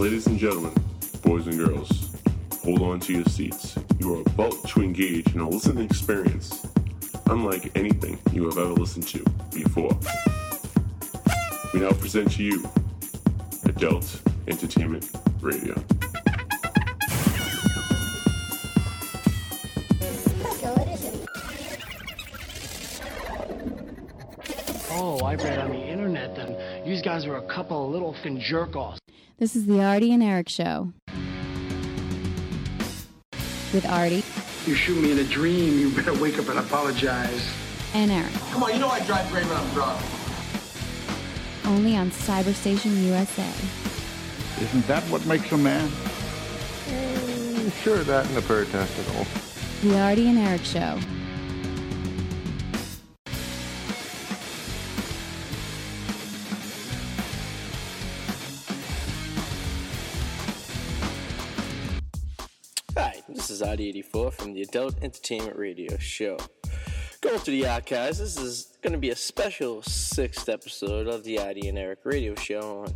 Ladies and gentlemen, boys and girls, hold on to your seats. You are about to engage in a listening experience unlike anything you have ever listened to before. We now present to you Adult Entertainment Radio. Oh, I read on the internet that you guys were a couple of little f***ing jerk-offs. This is the Artie and Eric Show. With Artie. You shoot me in a dream, you better wake up and apologize. And Eric. Come on, you know I drive great when I'm drunk. Only on CyberStation USA. Isn't that what makes a man? Sure, that and the prayer test at all. The Artie and Eric Show. This is DJId84 from the Adult Entertainment Radio Show. Going through the archives, this is going to be a special 6th episode of the Artie and Eric Radio Show on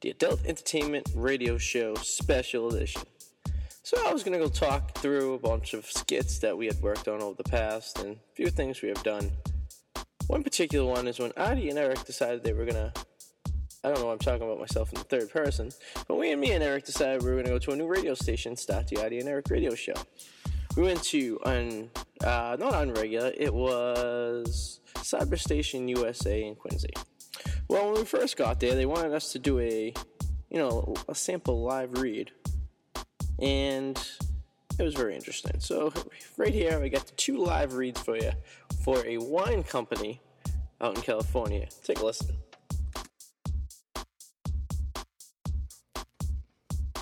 the Adult Entertainment Radio Show Special Edition. So I was going to go talk through a bunch of skits that we had worked on over the past and a few things we have done. One particular one is when Artie and Eric decided they were going to, I don't know why I'm talking about myself in the third person, but me and Eric decided we were going to go to a new radio station, start the Artie and Eric Radio Show. We went to, not unregular, it was CyberStation USA in Quincy. Well, when we first got there, they wanted us to do a sample live read, and it was very interesting. So right here, I got the 2 live reads for you for a wine company out in California. Take a listen.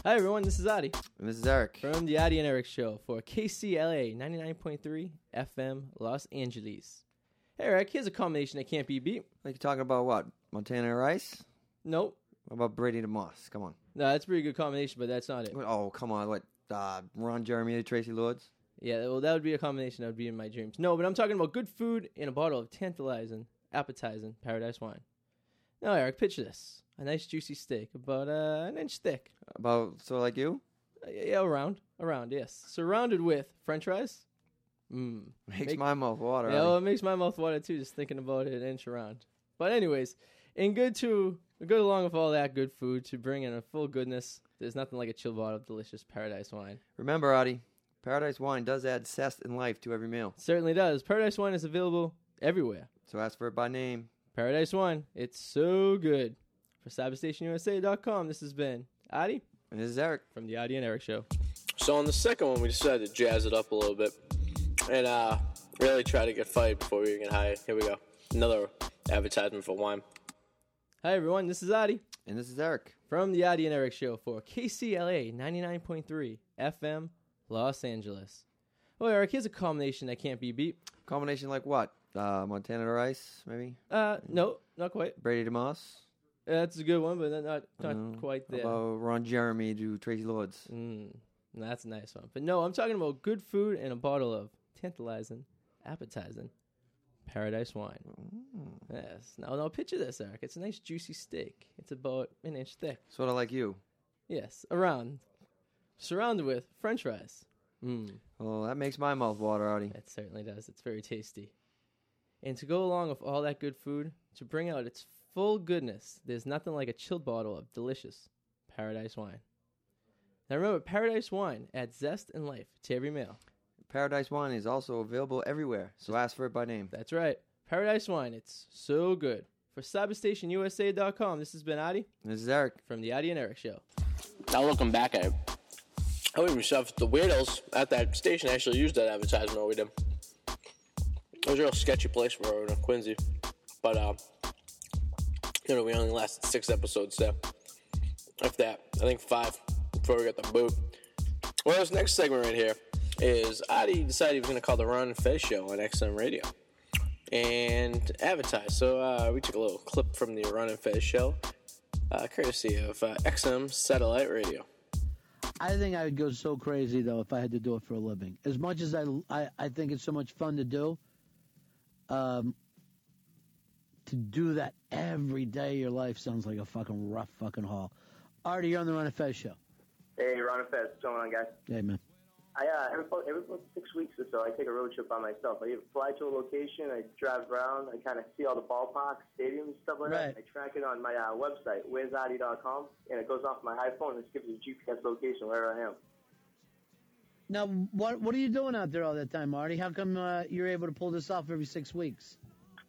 Hi everyone, this is Artie. And this is Eric. From the Artie and Eric Show for KCLA 99.3 FM Los Angeles. Hey Eric, here's a combination that can't be beat. Like you're talking about what? Montana Rice? Nope. What about Brady DeMoss? Come on. No, that's a pretty good combination, but that's not it. Oh, come on. What? Ron Jeremy to Tracy Lords? Yeah, well that would be a combination that would be in my dreams. No, but I'm talking about good food and a bottle of tantalizing, appetizing Paradise Wine. Now Eric, picture this. A nice juicy steak, about an inch thick. About, so like you? Yeah, around, yes. Surrounded with French fries. Makes my mouth water. Yeah, well, it makes my mouth water too, just thinking about it, an inch around. But anyways, and good along with all that good food to bring in a full goodness. There's nothing like a chill bottle of delicious Paradise Wine. Remember, Artie, Paradise Wine does add zest and life to every meal. Certainly does. Paradise Wine is available everywhere. So ask for it by name. Paradise Wine, it's so good. For CyberStationUSA.com, this has been Artie. And this is Eric. From the Artie and Eric Show. So on the second one, we decided to jazz it up a little bit. And really try to get fired before we even get hired. Here we go. Another advertisement for wine. Hi, everyone. This is Artie. And this is Eric. From the Artie and Eric Show for KCLA 99.3 FM Los Angeles. Well, Eric, here's a combination that can't be beat. Combination like what? Montana Rice, maybe? No, not quite. Brady DeMoss. That's a good one, but not quite there. About Ron Jeremy to Tracy Lords. That's a nice one. But no, I'm talking about good food and a bottle of tantalizing, appetizing Paradise Wine. Yes. Now picture this, Eric. It's a nice juicy steak. It's about an inch thick. Sort of like you. Yes, around. Surrounded with French fries. Oh, that makes my mouth water, Artie. It certainly does. It's very tasty. And to go along with all that good food, to bring out its full goodness, there's nothing like a chilled bottle of delicious Paradise Wine. Now remember, Paradise Wine adds zest and life to every meal. Paradise Wine is also available everywhere, so ask for it by name. That's right. Paradise Wine, it's so good. For CyberStationUSA.com, this has been Artie. And this is Eric. From the Artie and Eric Show. Now looking back at it, I wouldn't be shocked if the weirdos at that station actually used that advertisement over them. It was a real sketchy place for her in Quincy, but we only lasted 6 episodes there. If that, I think 5 before we got the boot. Well, this next segment right here is Artie decided he was going to call the Ron and Fez Show on XM Radio and advertise. So we took a little clip from the Ron and Fez Show, courtesy of XM Satellite Radio. I think I would go so crazy, though, if I had to do it for a living. As much as I think it's so much fun to do, to do that every day of your life sounds like a fucking rough fucking haul. Artie, you're on the Ron and Fez show. Hey, Ron and Fez. What's going on, guys? Hey, man. Every 6 weeks or so, I take a road trip by myself. I fly to a location, I drive around, I kind of see all the ballparks, stadiums, stuff like that. I track it on my website, winzartie.com, and it goes off my iPhone and it gives me GPS location wherever I am. Now, what are you doing out there all that time, Artie? How come you're able to pull this off every 6 weeks?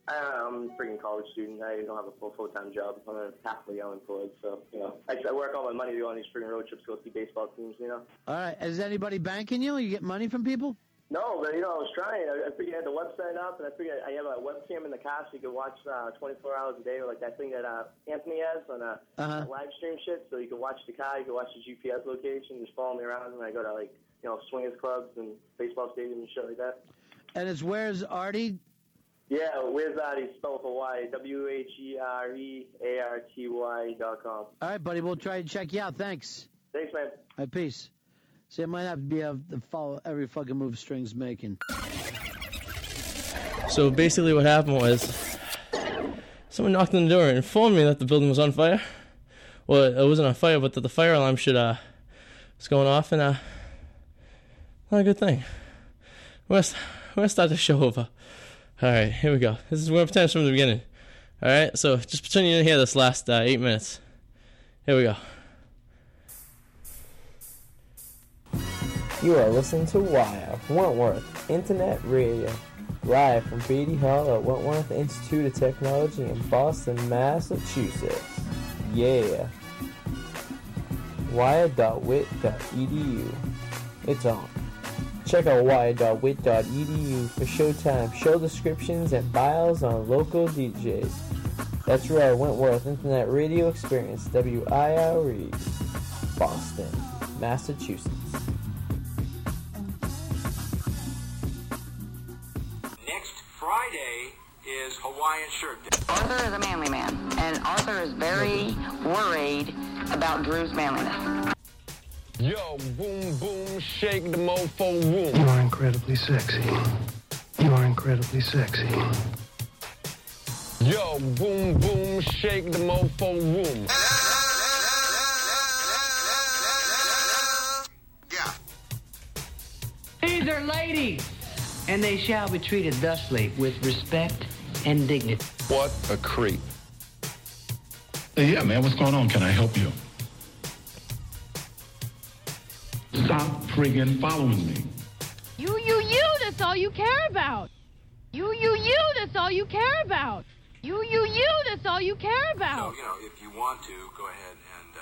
I'm a freaking college student. I don't have a full-time job. I'm happily unemployed, so, you know. I work all my money to go on these freaking road trips, go see baseball teams, you know. All right. Is anybody banking you? You get money from people? No, but, you know, I was trying. I figured I had the website up, and I figured I have a webcam in the car so you can watch 24 hours a day, like that thing that Anthony has on a live stream shit, so you can watch the car, you can watch the GPS location, just follow me around, and I go to, like, you know, swingers clubs and baseball stadiums and shit like that. And it's Where's Artie? Yeah, Where's Artie, spelled for Y, WHEREARTY.com. All right, buddy, we'll try to check you out. Thanks. Thanks, man. All right, peace. See, it might have to be to follow every fucking move String's making. So basically what happened was someone knocked on the door and informed me that the building was on fire. Well, it wasn't on fire, but that the fire alarm was going off, and not a good thing. We're going to start the show over. Alright, here we go. This is we're pretending from the beginning. Alright, so just pretend you didn't hear this last 8 minutes. Here we go. You are listening to WIRE, Wentworth Internet Radio. Live from Beatty Hall at Wentworth Institute of Technology in Boston, Massachusetts. Yeah. WIRE.WIT.EDU. It's on. Check out WIRE.WIT.EDU for showtime, show descriptions, and bios on local DJs. That's right, Wentworth Internet Radio Experience, WIRE, Boston, Massachusetts. Next Friday is Hawaiian Shirt Day. Arthur is a manly man, and Arthur is very worried about Drew's manliness. Yo, boom, boom, shake the mofo, boom. You are incredibly sexy. You are incredibly sexy. Yo, boom, boom, shake the mofo, boom. Yeah. These are ladies, and they shall be treated thusly with respect and dignity. What a creep. Hey, yeah, man, what's going on? Can I help you? Stop friggin' following me. That's all you care about. That's all you care about. That's all you care about. So, you know, if you want to, go ahead and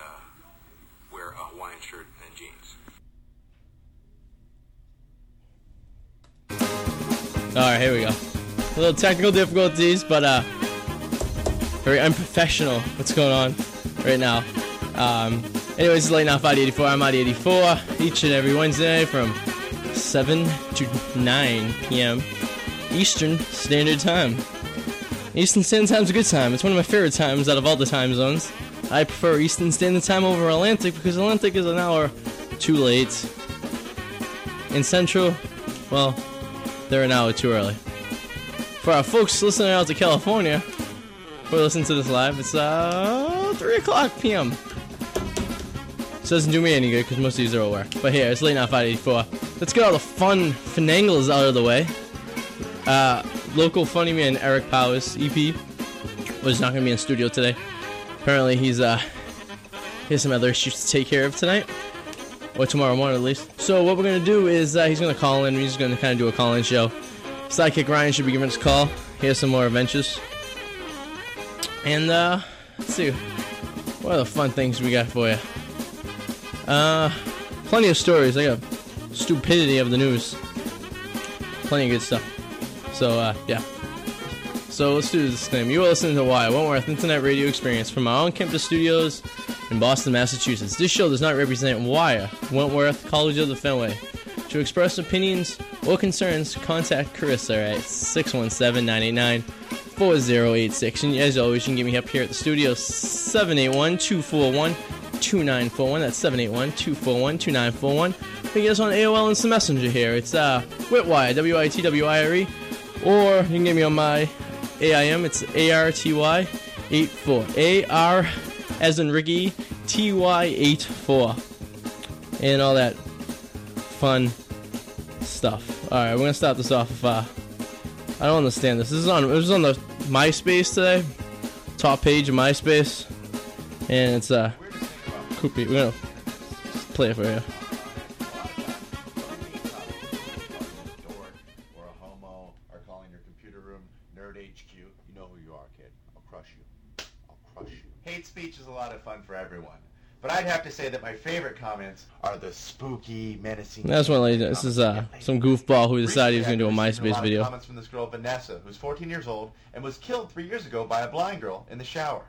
wear a Hawaiian shirt and jeans. All right, here we go. A little technical difficulties, but very unprofessional what's going on right now. Anyways, it's late now, 584. I'm Addy84, each and every Wednesday from 7 to 9 p.m. Eastern Standard Time. Eastern Standard Time's a good time. It's one of my favorite times out of all the time zones. I prefer Eastern Standard Time over Atlantic because Atlantic is an hour too late. And Central, well, they're an hour too early. For our folks listening out to California, who are listening to this live, it's 3 o'clock p.m., so it doesn't do me any good because most of these are aware. But here, it's late now, 584. Let's get all the fun finangles out of the way. Local funny man Eric Powers, EP, was not going to be in studio today. Apparently he has some other issues to take care of tonight. Or tomorrow morning, at least. So what we're going to do is he's going to call in. We're just going to kind of do a call-in show. Sidekick Ryan should be giving us a call. He has some more adventures. And let's see. What are the fun things we got for you? Plenty of stories. I got stupidity of the news. Plenty of good stuff. So, yeah. So, let's do this thing. You are listening to Why Wentworth Internet Radio Experience from our own campus studios in Boston, Massachusetts. This show does not represent Wire, Wentworth, College of the Fenway. To express opinions or concerns, contact Carissa at 617-989-4086. And as always, you can get me up here at the studio, 781-241-2941. That's 781-241-2941. You get us on AOL and some Messenger here. It's WITWIRE, WITWIRE. Or you can get me on my AIM. It's ARTY 84. AR as in Ricky, TY84 and all that fun stuff. Alright, we're gonna start this off with, I don't understand this. It was on the MySpace today. Top page of MySpace. And it's Koopy. We're gonna play it for you. That my favorite comments are the spooky, menacing. That's one lady. This is some goofball who decided he was going to do a MySpace video. Comments from this girl Vanessa, who's 14 years old and was killed 3 years ago by a blind girl in the shower.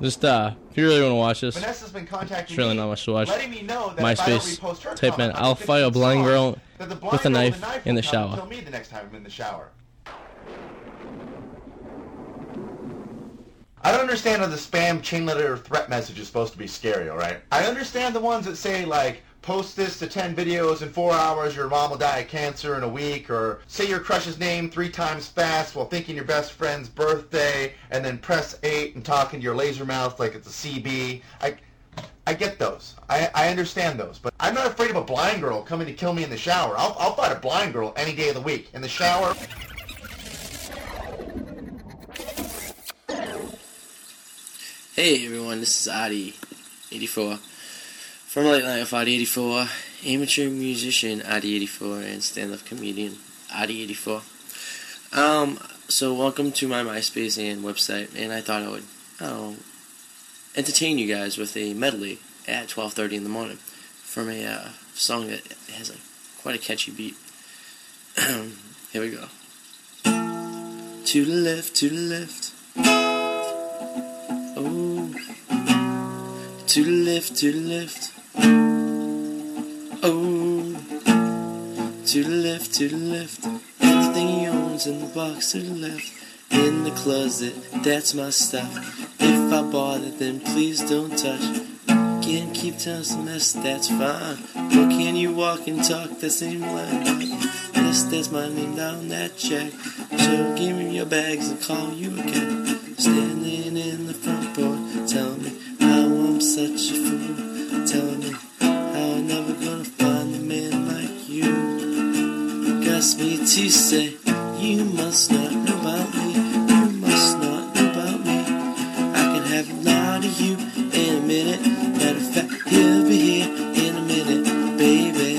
Just if you really want to watch this, Vanessa's been contacting really me, not much to watch. Letting me know that MySpace. If I don't repost her type in "I'll fight a blind girl with a knife in the shower." Kill me the next time I'm in the shower. I don't understand how the spam, chain letter, or threat message is supposed to be scary, alright? I understand the ones that say, like, post this to 10 videos in 4 hours, your mom will die of cancer in a week, or say your crush's name 3 times fast while thinking your best friend's birthday, and then press 8 and talk into your laser mouth like it's a CB. I get those. I understand those, but I'm not afraid of a blind girl coming to kill me in the shower. I'll fight a blind girl any day of the week. In the shower... Hey everyone, this is Addy84 from Late Night with Addy84, amateur musician Addy84, and stand-up comedian Addy84. So welcome to my MySpace and website, and I thought I would entertain you guys with a medley at 12:30 in the morning from a song that has quite a catchy beat. Here we go. To the left, to the left. To the left, to the left. Oh, to the left, to the left. Everything he owns in the box to the left. In the closet, that's my stuff. If I bought it, then please don't touch. Can't keep telling some mess, that's fine. But can you walk and talk that same line? Yes, that's my name down that check. So give me your bags and call you again. Standing in the front door, tell me. I'm such a fool, telling me how I'm never gonna find a man like you. Got me to say, you must not know about me, you must not know about me. I can have a lot of you in a minute, matter of fact, he'll be here in a minute, baby.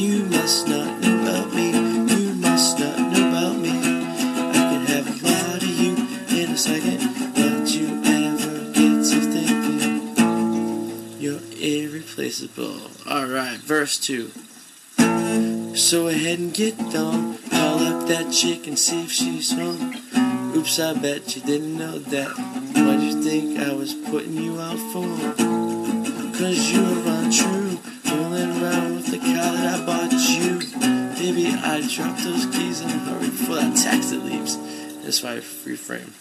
You must not know about me, you must not know about me. I can have a lot of you in a second, but you ever get to thinking. You're irreplaceable. Alright, verse 2. So ahead and get down. Call up that chick and see if she's home. Oops, I bet you didn't know that. Why'd you think I was putting you out for? Cause you were untrue. Rolling around with the car that I bought you. Baby, I dropped those keys in a hurry before that taxi leaves. That's why I reframe.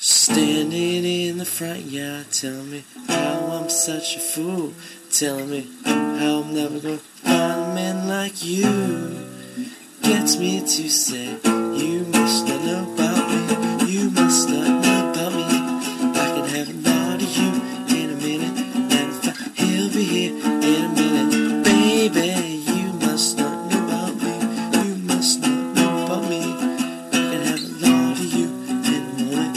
Standing in the front yard, tell me how I'm such a fool. Tell me how I'm never gonna find a man like you. Gets me to say, you must not know about me. You must not know about me. I can have a lot of you in a minute. Matter of fact, he'll be here in a minute. Baby, you must not know about me. You must not know about me. I can have a lot of you. To the left,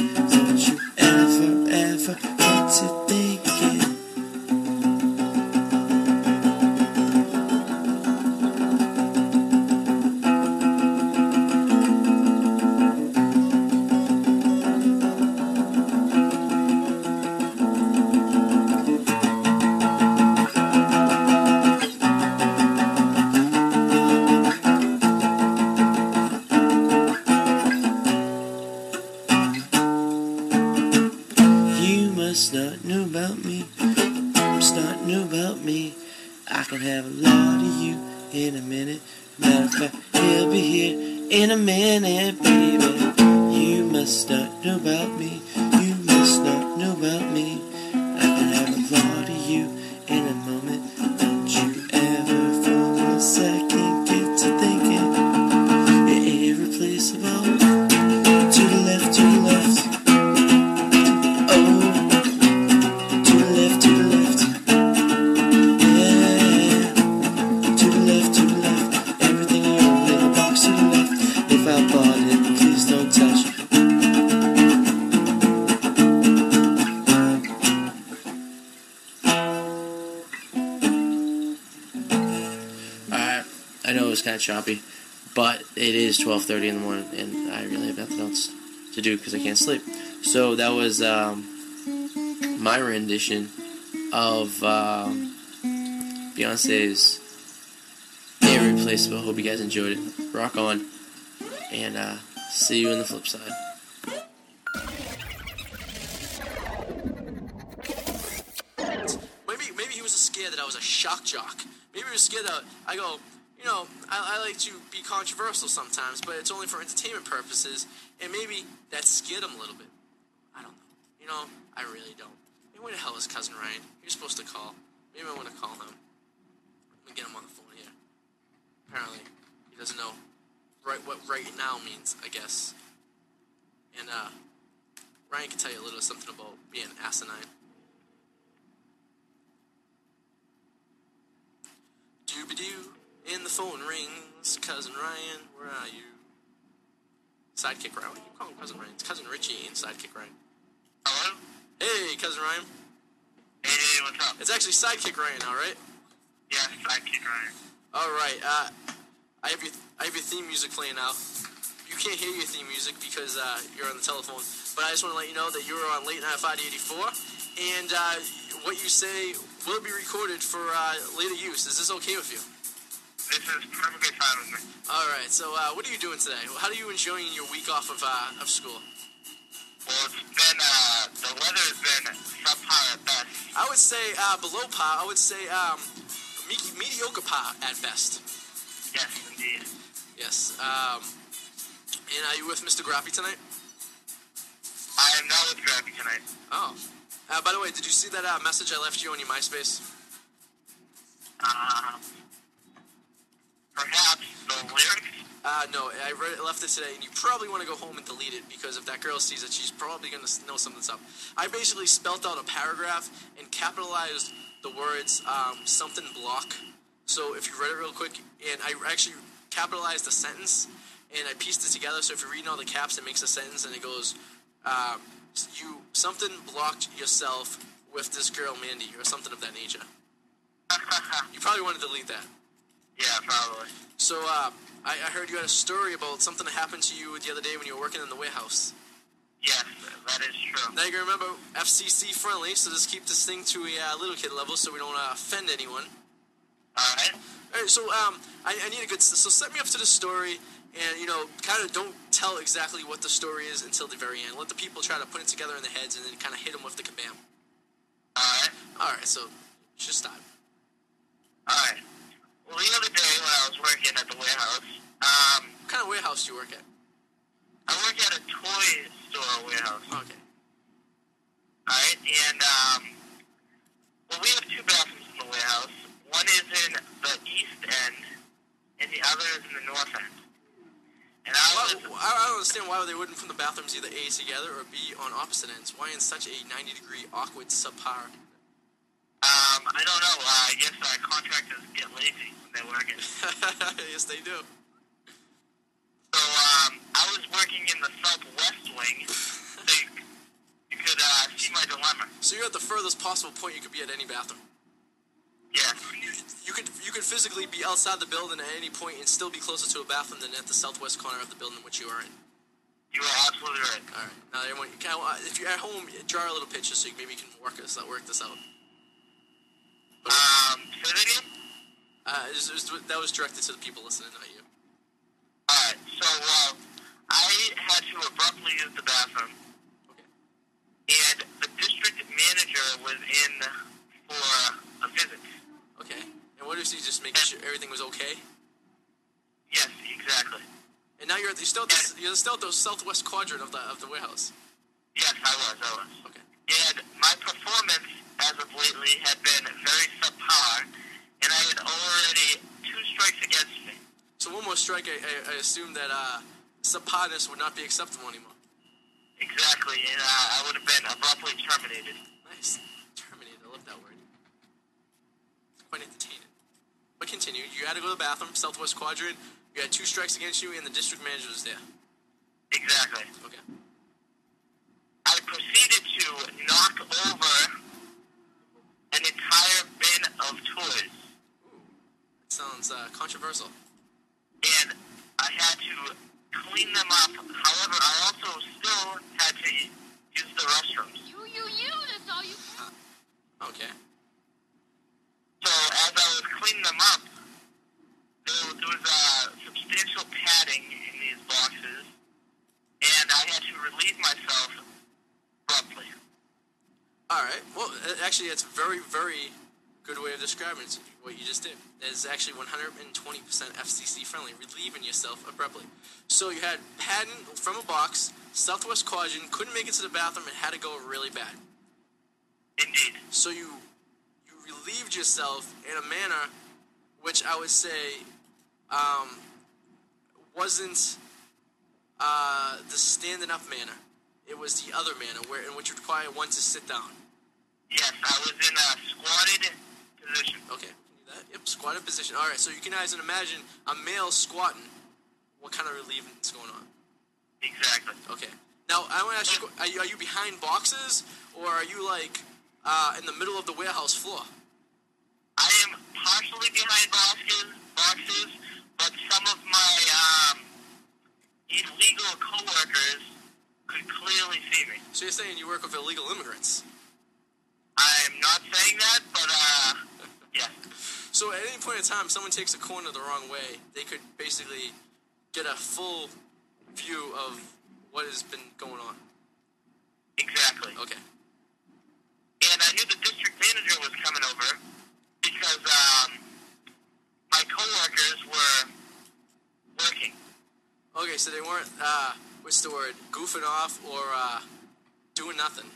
that choppy. But it is 12:30 in the morning, and I really have nothing else to do because I can't sleep. So that was my rendition of Beyonce's Irreplaceable. Hope you guys enjoyed it. Rock on, and see you on the flip side. Maybe he was scared that I was a shock jock. Maybe he was scared that I go, you know, I like to be controversial sometimes, but it's only for entertainment purposes, and maybe that scared him a little bit. I don't know. You know, I really don't. Hey, where the hell is Cousin Ryan? You're supposed to call. Maybe I want to call him. Let me get him on the phone here. Apparently, he doesn't know what right now means, I guess. And Ryan can tell you a little something about being asinine. Doobie-doo, and the phone rings. Cousin Ryan, where are you? Sidekick Ryan. Why do you call him Cousin Ryan? It's Cousin Richie and Sidekick Ryan. Hello? Hey, Cousin Ryan. Hey, what's up? It's actually Sidekick Ryan now, right? Yeah, Sidekick Ryan. All right, I have your theme music playing now. You can't hear your theme music because you're on the telephone. But I just want to let you know that you were on Late Night Friday '84, and what you say will be recorded for later use. Is this okay with you? This is perfectly fine with me. All right. So what are you doing today? How are you enjoying your week off of school? Well, it's been the weather has been subpar at best. I would say below par. I would say mediocre par at best. Yes, indeed. Yes. And are you with Mr. Grappi tonight? I am not with Grappi tonight. Oh. By the way, did you see that message I left you on your MySpace? Perhaps the lyrics? No, I left it today, and you probably want to go home and delete it, because if that girl sees it, she's probably going to know something's up. I basically spelt out a paragraph and capitalized the words, something block. So if you read it real quick, and I actually capitalized the sentence, and I pieced it together, so if you're reading all the caps, it makes a sentence, and it goes, you something blocked yourself with this girl, Mandy, or something of that nature. You probably want to delete that. Yeah, probably. So, I heard you had a story about something that happened to you the other day when you were working in the warehouse. Yes, that is true. Now you can remember, FCC friendly, so just keep this thing to a little kid level so we don't offend anyone. Alright. Alright, so I need a good... So set me up to the story, and, you know, kind of don't tell exactly what the story is until the very end. Let the people try to put it together in their heads and then kind of hit them with the kabam. Alright. Alright, so just stop. Alright. Well, the other day when I was working at the warehouse... What kind of warehouse do you work at? I work at a toy store warehouse. Okay. Alright, and, well, we have two bathrooms in the warehouse. One is in the east end, and the other is in the north end. And I don't understand why they wouldn't put the bathrooms either A, together, or B, on opposite ends. Why in such a 90-degree, awkward, subpar... I don't know. I guess contractors get lazy when they work it. Yes, they do. So, I was working in the southwest wing, so you could see my dilemma. So you're at the furthest possible point you could be at any bathroom. Yes. You could physically be outside the building at any point and still be closer to a bathroom than at the southwest corner of the building which you are in. You are absolutely right. All right. Now, everyone, if you're at home, draw a little picture so you can work this out. Say that again? That was directed to the people listening, not you. Alright, so, I had to abruptly use the bathroom. Okay. And the district manager was in for a visit. Okay. And what if he just making sure everything was okay? Yes, exactly. And now you're still at the southwest quadrant of the warehouse. Yes, I was. Okay. And my performance as of lately had been very subpar, and I had already two strikes against me. So one more strike, I assume that subparness would not be acceptable anymore. Exactly, and I would have been abruptly terminated. Nice. Terminated, I love that word. Quite entertaining. But continue, you had to go to the bathroom, southwest quadrant, you had two strikes against you, and the district manager was there. Exactly. Okay. I proceeded to knock over an entire bin of toys. Ooh, that sounds controversial. clean them up. However, I also still had to use the restrooms. You, that's all you can. Okay. So as I was cleaning them up, there was substantial padding in these boxes, and I had to relieve myself abruptly. All right. Well, actually, that's a very, very good way of describing it, what you just did. That is actually 120% FCC-friendly, relieving yourself abruptly. So you had padding from a box, Southwest Caucasian, couldn't make it to the bathroom, and had to go really bad. Indeed. So you relieved yourself in a manner which I would say wasn't the standing up manner. It was the other manner, in which required one to sit down. Yes, I was in a squatted position. Okay, can you do that? Yep, squatted position. All right, so you can as and imagine a male squatting. What kind of relieving is going on? Exactly. Okay. Now I want to ask you: are you behind boxes, or are you like in the middle of the warehouse floor? I am partially behind boxes, but some of my illegal coworkers could clearly see me. So you're saying you work with illegal immigrants? I'm not saying that, but, yeah. So at any point in time, someone takes a corner the wrong way, they could basically get a full view of what has been going on. Exactly. Okay. And I knew the district manager was coming over because, my coworkers were working. Okay, so they weren't, what's the word, goofing off or, doing nothing.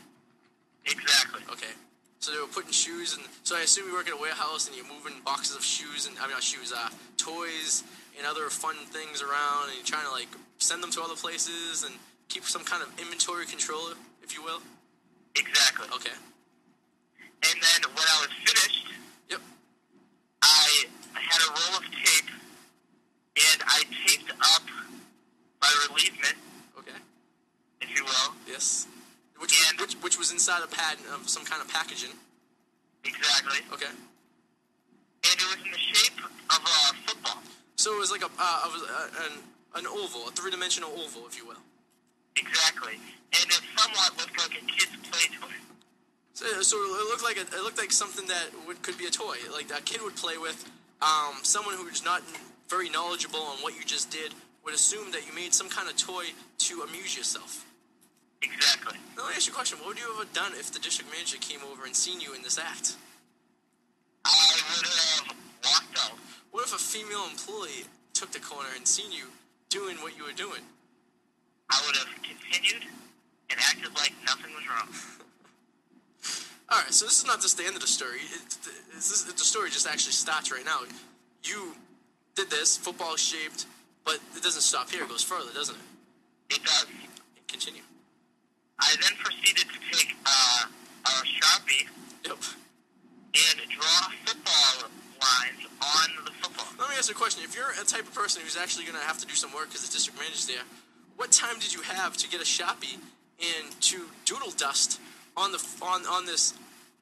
Exactly. Okay. So they were putting shoes, and so I assume you work at a warehouse, and you're moving boxes of shoes, and I mean not shoes, toys, and other fun things around, and you're trying to like send them to other places, and keep some kind of inventory control, if you will. Exactly. Okay. And then when I was finished, yep, I had a roll of tape, and I taped up my relievement. Okay. If you will. Yes. Which was inside a pad of some kind of packaging. Exactly. Okay. And it was in the shape of a football. So it was like an oval, a three-dimensional oval, if you will. Exactly. And it somewhat looked like a kid's play toy. So it looked like something that could be a toy, like a kid would play with. Someone who's not very knowledgeable on what you just did would assume that you made some kind of toy to amuse yourself. Exactly. Now, let me ask you a question. What would you have done if the district manager came over and seen you in this act? I would have walked out. What if a female employee took the corner and seen you doing what you were doing? I would have continued and acted like nothing was wrong. All right, so this is not just the end of the story. The story just actually starts right now. You did this, football-shaped, but it doesn't stop here. It goes further, doesn't it? It does. Continue. I then proceeded to take a Sharpie, yep, and draw football lines on the football. Let me ask you a question. If you're a type of person who's actually going to have to do some work because the district manager's there, what time did you have to get a Sharpie and to doodle dust on this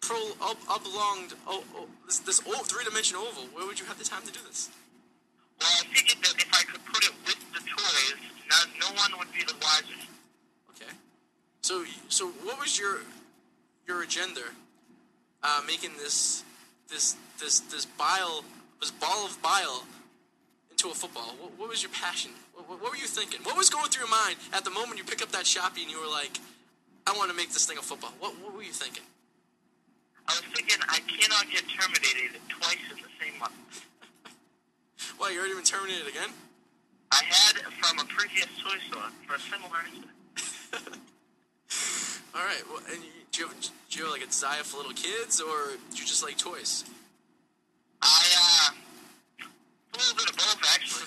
three-dimensional oval? Where would you have the time to do this? Well, I figured that if I could put it with the toys, no one would be the wisest. Okay. So what was your agenda, making this ball of bile into a football? What was your passion? What were you thinking? What was going through your mind at the moment you picked up that Sharpie and you were like, I want to make this thing a football? What were you thinking? I was thinking I cannot get terminated twice in the same month. Well, you already been terminated again? I had from a previous toy store for a similar incident. All right. Well, and do you have like a desire for little kids, or do you just like toys? A little bit of both, actually.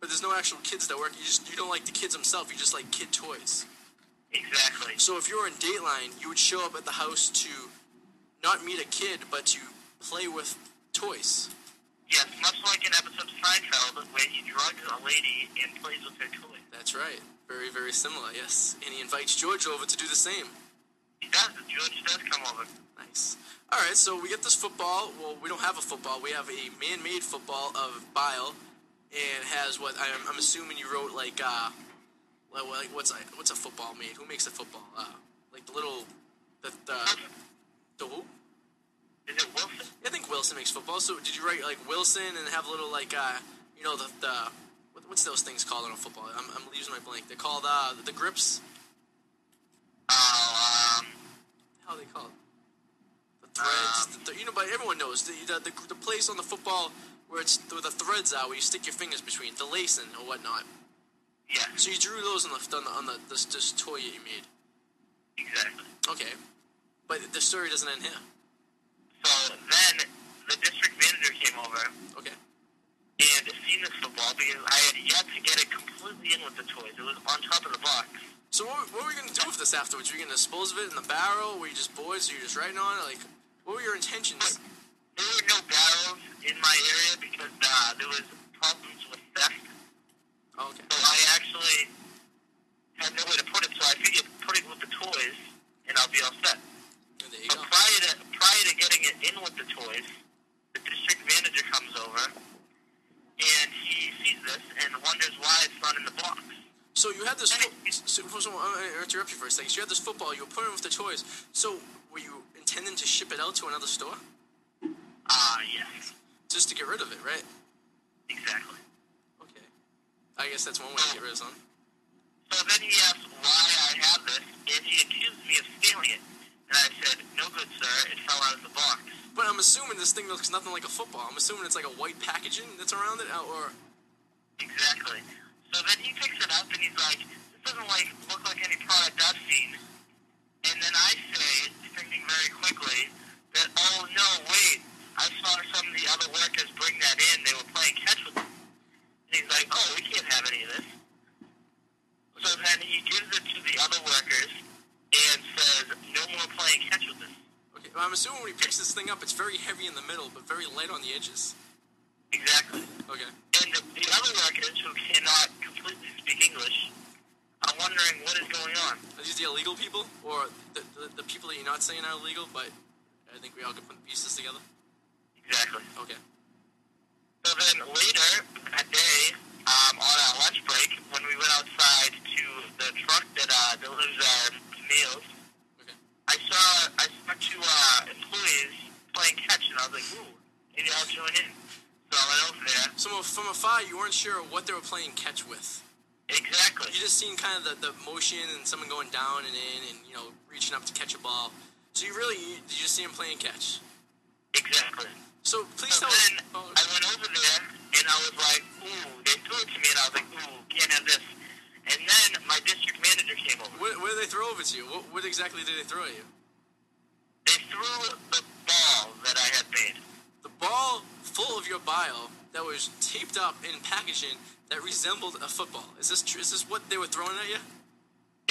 But there's no actual kids that work. You don't like the kids themselves. You just like kid toys. Exactly. So if you were in Dateline, you would show up at the house to not meet a kid, but to play with toys. Yes, much like an episode of Seinfeld where he drugs a lady and plays with her toys. That's right. Very, very similar, yes. And he invites George over to do the same. He does. George does come over. Nice. All right, so we get this football. Well, we don't have a football. We have a man-made football of bile and has what I'm assuming you wrote like what's a football made? Who makes a football? Like the little the who? Is it Wilson? I think Wilson makes football. So did you write like Wilson and have a little what's those things called on a football? I'm losing my blank. They're called the grips. How they call it? The threads. But everyone knows the place on the football where it's where the threads are, where you stick your fingers between, the lacing or whatnot. Yeah. So you drew those on the this toy that you made. Exactly. Okay, but the story doesn't end here. So then the district manager came over. Okay. And seen this football because I had yet to get it completely in with the toys. It was on top of the box. So what were you going to do with this afterwards? Were you going to dispose of it in the barrel? Were you just boys? Were you just writing on it? Like, what were your intentions? There were no barrels in my area because there was problems with theft. Oh, okay. So I actually had no way to put it, so I figured put it with the toys, and I'll be all set. There you go. Prior to getting it in with the toys, the district manager comes over, and he sees this and wonders why it's not in the box. So you had this... I'll interrupt you for a second. So you had this football. You were putting it with the toys. So were you intending to ship it out to another store? Yes. Just to get rid of it, right? Exactly. Okay. I guess that's one way to get rid of something. So then he asked why I had this, and he accused me of stealing it. And I said, no good, sir. It fell out of the box. But I'm assuming this thing looks nothing like a football. I'm assuming it's like a white packaging that's around it, or... Exactly. So then he picks it up, and he's like, this doesn't look like any product I've seen. And then I say, thinking very quickly, that, oh, no, wait, I saw some of the other workers bring that in. They were playing catch with them. And he's like, oh, we can't have any of this. So then he gives it to the other workers and says, no more playing catch with this. I'm assuming when he picks this thing up, it's very heavy in the middle, but very light on the edges. Exactly. Okay. And the other workers who cannot completely speak English are wondering what is going on. Are these the illegal people? Or the people that you're not saying are illegal, but I think we all can put the pieces together? Exactly. Okay. So then later that day, on our lunch break, when we went outside to the truck that delivers our meals, I saw two employees playing catch, and I was like, ooh, maybe I'll join in. So I went over there. So from afar, you weren't sure what they were playing catch with. Exactly. You just seen kind of the motion and someone going down and in and, reaching up to catch a ball. So you just see them playing catch? Exactly. So please tell me. I went over there, and I was like, ooh, they threw it to me, and I was like, ooh, can't have this. And then my district manager came over. What did they throw over to you? What exactly did they throw at you? They threw the ball that I had made. The ball full of your bio that was taped up in packaging that resembled a football. Is this what they were throwing at you?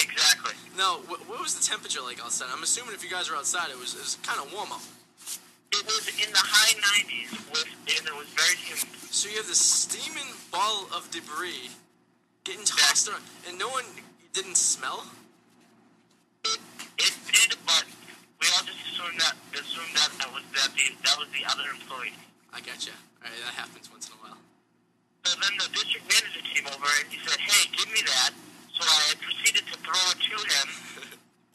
Exactly. Now, what was the temperature like outside? I'm assuming if you guys were outside, it was kind of warm up. It was in the high 90s, and it was very humid. So you have this steaming ball of debris getting tossed around, and no one didn't smell? It did, but we all just assumed that was the other employee. I gotcha. All right, that happens once in a while. So then the district manager came over, and he said, hey, give me that. So I proceeded to throw it to him,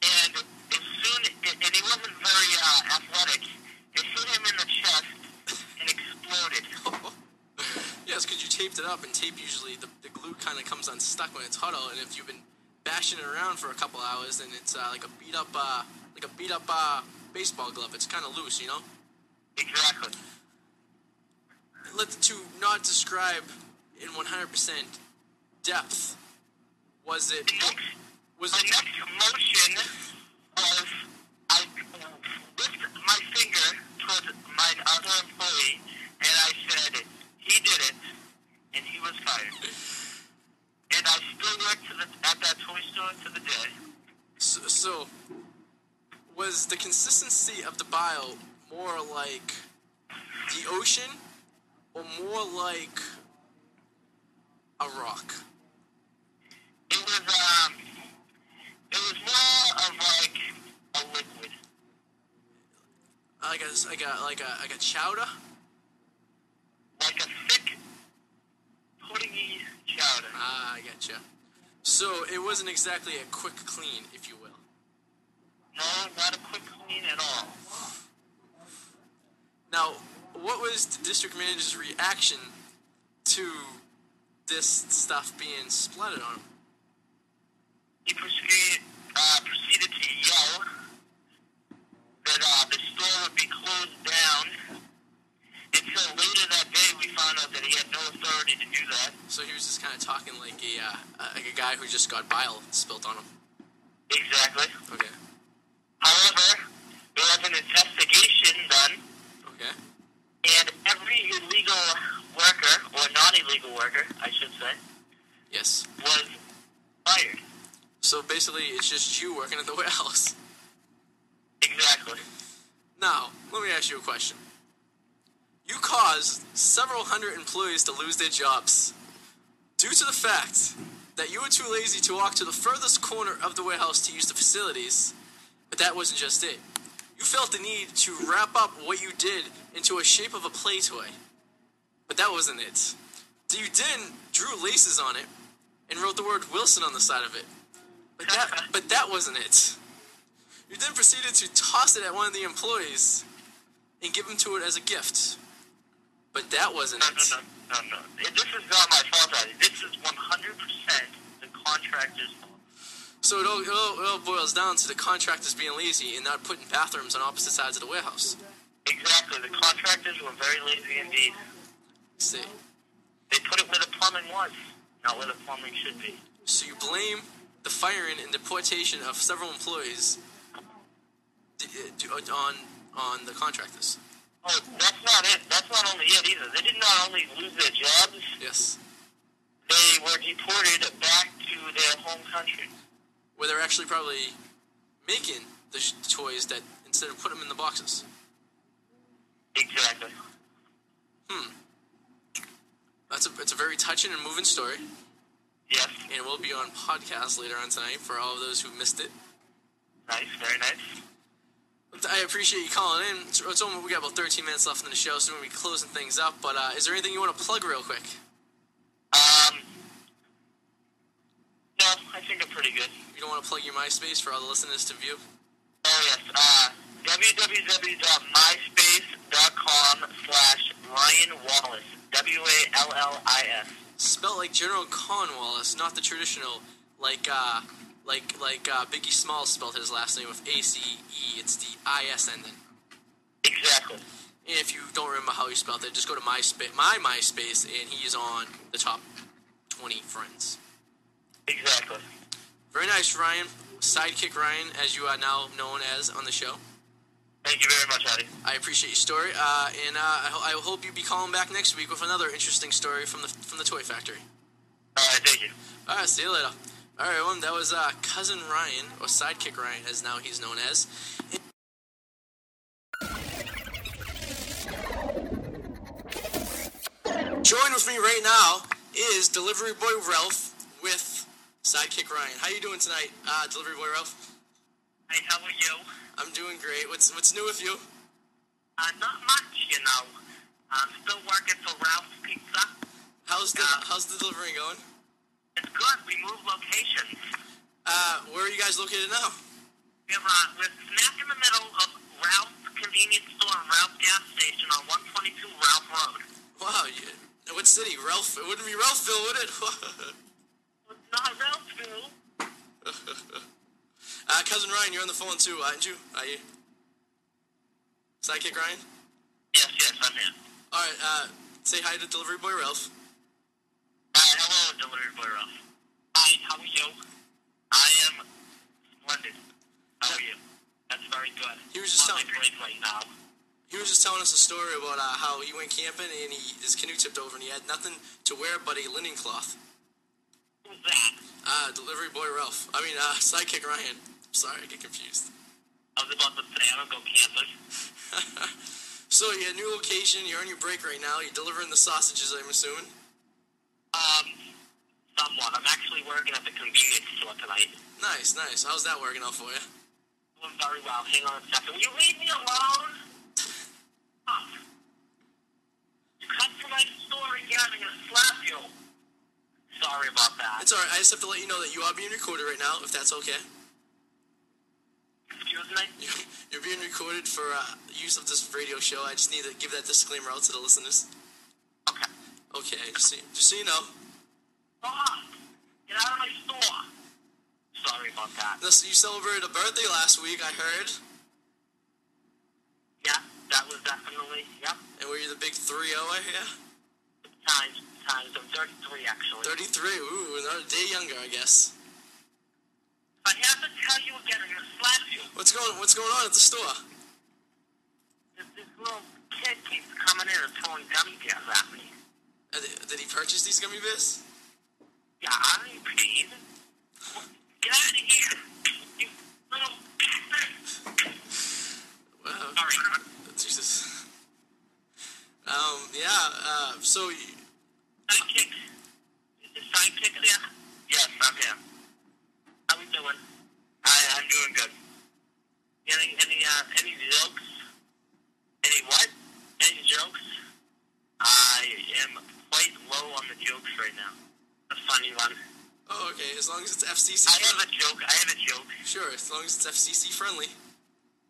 and he wasn't very athletic. It hit him in the chest and exploded. Yes, because you taped it up, and tape usually, the glue kind of comes unstuck when it's huddled, and if you've been bashing it around for a couple hours, then it's like a beat up baseball glove. It's kind of loose, Exactly. To not describe in 100% depth, was it... The next motion was I lifted my finger towards my other employee, and I said, he did it, and he was fired. And I still work at that toy store to the day. So, was the consistency of the bile more like the ocean, or more like a rock? It was more of like a liquid. Like a chowder. Like a thick crowding. I getcha. So it wasn't exactly a quick clean, if you will. No, not a quick clean at all. Now, what was the district manager's reaction to this stuff being splattered on him? He proceeded to yell that the store would be closed down until later that day. We found out that he had no authority to do that. So he was just kind of talking like a guy who just got bile spilt on him. Exactly. Okay. However, there was an investigation done. Okay. And every illegal worker, or non-illegal worker, I should say, yes, was fired. So basically, it's just you working at the warehouse. Exactly. Now, let me ask you a question. You caused several hundred employees to lose their jobs due to the fact that you were too lazy to walk to the furthest corner of the warehouse to use the facilities, but that wasn't just it. You felt the need to wrap up what you did into a shape of a play toy, but that wasn't it. You then drew laces on it and wrote the word Wilson on the side of it, but that wasn't it. You then proceeded to toss it at one of the employees and give him to it as a gift, but that wasn't it. No. This is not my fault, Eddie. This is 100% the contractor's fault. So it all boils down to the contractors being lazy and not putting bathrooms on opposite sides of the warehouse. Exactly. The contractors were very lazy indeed. Let's see. They put it where the plumbing was, not where the plumbing should be. So you blame the firing and deportation of several employees on the contractors. Oh, that's not it. That's not only it either. They did not only lose their jobs. Yes. They were deported back to their home country, where they're actually probably making the toys that instead of putting them in the boxes. Exactly. It's a very touching and moving story. Yes. And it will be on podcast later on tonight for all of those who missed it. Nice, very nice. I appreciate you calling in. It's almost, we got about 13 minutes left in the show, so we're going to be closing things up. But is there anything you want to plug real quick? No, I think I'm pretty good. You don't want to plug your MySpace for all the listeners to view? Oh, yes. www.myspace.com/Ryan Wallace. Wallis. Spelled like General Con Wallace, not the traditional, like Biggie Smalls spelled his last name with A-C-E. It's the I-S ending. Exactly. And if you don't remember how you spelled it, just go to my MySpace, and he's on the top 20 friends. Exactly. Very nice, Ryan. Sidekick Ryan, as you are now known as on the show. Thank you very much, Addy. I appreciate your story, and I hope you be calling back next week with another interesting story from the toy factory. All right, thank you. All right, see you later. All right, everyone, that was Cousin Ryan, or Sidekick Ryan, as now he's known as. Joined with me right now is Delivery Boy Ralph with Sidekick Ryan. How you doing tonight, Delivery Boy Ralph? Hey, how are you? I'm doing great. What's new with you? Not much, you know. I'm still working for Ralph's Pizza. How's the delivery going? It's good. We moved locations. Where are you guys located now? We're smack in the middle of Ralph's Convenience Store and Ralph's Gas Station on 122 Ralph Road. Wow. What city? Ralph? It wouldn't be Ralphville, would it? It's not Ralphville. Cousin Ryan, you're on the phone too, aren't you? Are you? Sidekick Ryan? Yes, I'm here. Alright, say hi to Delivery Boy Ralph. Hello, Delivery Boy Ralph. Hi, how are you? I am splendid. How are you? That's very good. He was just telling us a story about how he went camping and his canoe tipped over and he had nothing to wear but a linen cloth. Who's that? Delivery Boy Ralph. Sidekick Ryan. Sorry, I get confused. I was about to say, I don't go camping. So, you had a new location, you're on your break right now, you're delivering the sausages, I'm assuming? Somewhat. I'm actually working at the convenience store tonight. Nice. How's that working out for you? Doing very well. Hang on a second. Will you leave me alone? Oh. You cut to my store again, I'm going to slap you. So, sorry about that. It's all right. I just have to let you know that you are being recorded right now, if that's okay. Excuse me? You're being recorded for use of this radio show. I just need to give that disclaimer out to the listeners. Okay. Okay, just so you know. Get out of my store. Sorry about that. Listen, you celebrated a birthday last week, I heard. Yeah, that was definitely, yep. And were you the big 3-0, I hear? Times. I'm 33, actually. 33, ooh, another day younger, I guess. I have to tell you again, I'm going to slap you. What's going on at the store? This little kid keeps coming in and throwing gummy bears at me. Did he purchase these gummy bears? Yeah, I ain't paid. Get out of here, you little bastard. Wow. Sorry. Jesus. So... Sidekick. Is the sidekick there? Yes, I'm here. How we doing? I'm doing good. Any jokes? Any what? Any jokes? I am quite low on the jokes right now. A funny one. Oh, okay. As long as it's FCC friendly. I have a joke. Sure, as long as it's FCC friendly.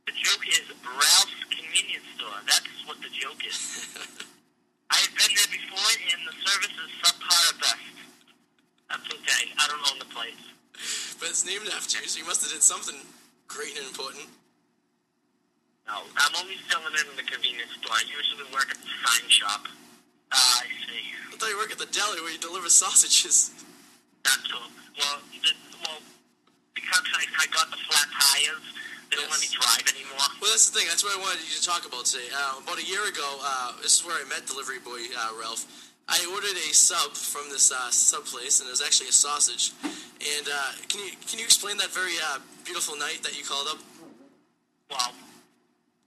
The joke is Ralph's Convenience Store. That's what the joke is. I've been there before, and the service is subpar at best. That's okay. I don't own the place. But it's named after you, so you must have did something great and important. No, I'm only selling it in the convenience store. I usually work at the sign shop. I see. I thought you work at the deli where you deliver sausages. Not true. Well, because I got the flat tires, they don't let me drive anymore. Well, that's the thing. That's what I wanted you to talk about today. About a year ago, this is where I met delivery boy Ralph. I ordered a sub from this sub place, and it was actually a sausage. And can you explain that very beautiful night that you called up? Well,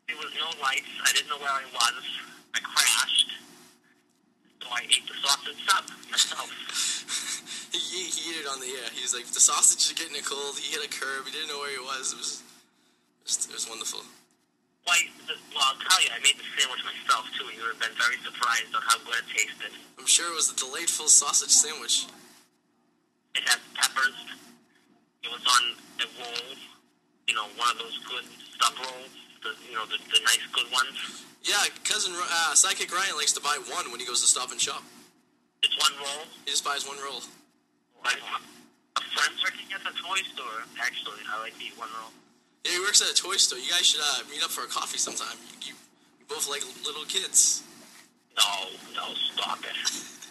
there was no lights. I didn't know where I was. I crashed. So I ate the sausage sub myself. he ate it on the air. He was like, the sausage is getting cold. He hit a curb. He didn't know where he was. It was wonderful. Well, I'll tell you, I made the sandwich myself, too. You would have been very surprised on how good it tasted. I'm sure it was a delightful sausage sandwich. It had peppers. It was on a roll. You know, one of those good sub rolls. The nice good ones. Yeah, cousin Sidekick Ryan likes to buy one when he goes to Stop and Shop. It's one roll? He just buys one roll. A friend's working at the toy store, actually. I like to eat one roll. Yeah, he works at a toy store. You guys should meet up for a coffee sometime. You both like little kids. No, stop it.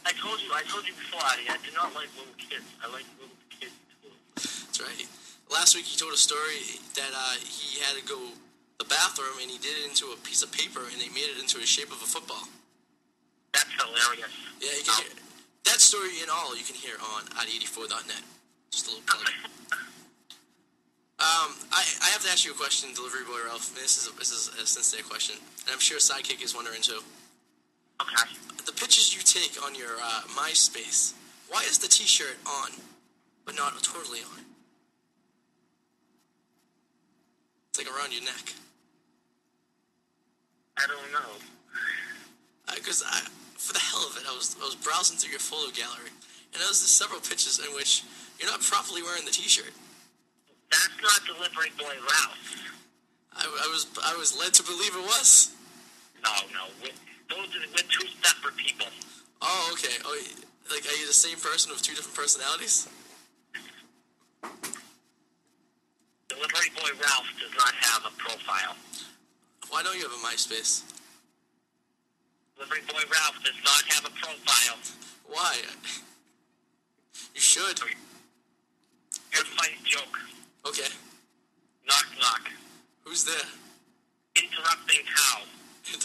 I told you before, Artie, I do not like little kids. I like little kids, too. That's right. Last week he told a story that he had to go to the bathroom, and he did it into a piece of paper, and they made it into a shape of a football. That's hilarious. Yeah, you can hear that story and all you can hear on ID84.net. Just a little plug. I have to ask you a question, Delivery Boy Ralph. This is a sincere question, and I'm sure Sidekick is wondering too. Okay. The pictures you take on your MySpace, why is the T-shirt on, but not totally on? It's like around your neck. I don't know. Because for the hell of it, I was browsing through your photo gallery, and there was several pictures in which you're not properly wearing the T-shirt. That's not Delivery Boy Ralph. I was led to believe it was. No. We're two separate people. Oh, okay. Oh, like, are you the same person with two different personalities? Delivery Boy Ralph does not have a profile. Why don't you have a MySpace? Delivery Boy Ralph does not have a profile. Why? You should. You're a funny joke. Okay. Knock, knock. Who's there? Interrupting cow? Did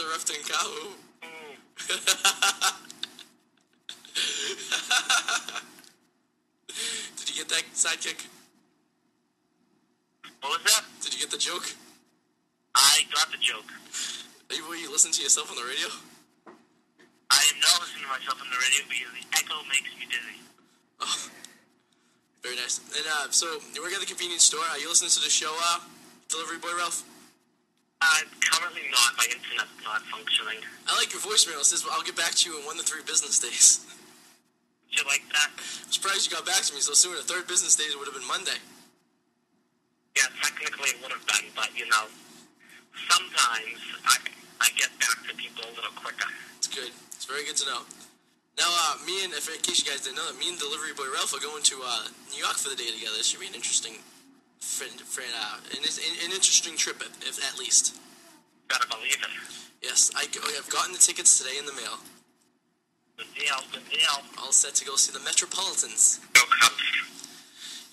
you get that, Sidekick? What was that? Did you get the joke? I got the joke. Will you listen to yourself on the radio? I am not listening to myself on the radio because the echo makes me dizzy. Oh. Very nice. And so you work at the convenience store. Are you listening to the show, Delivery Boy Ralph? Currently not. My internet's not functioning. I like your voicemail. It says, well, I'll get back to you in 1 to 3 business days. shit like that. I'm surprised you got back to me so soon. The third business day would have been Monday. Yeah, technically it would have been, but, you know, sometimes I get back to people a little quicker. It's good. It's very good to know. Now, me and, in case you guys didn't know that, me and Delivery Boy Ralph are going to New York for the day together. This should be an interesting interesting trip, if at least. Gotta believe it. Yes, I've gotten the tickets today in the mail. Good deal. All set to go see the Metropolitans. Go Cubs.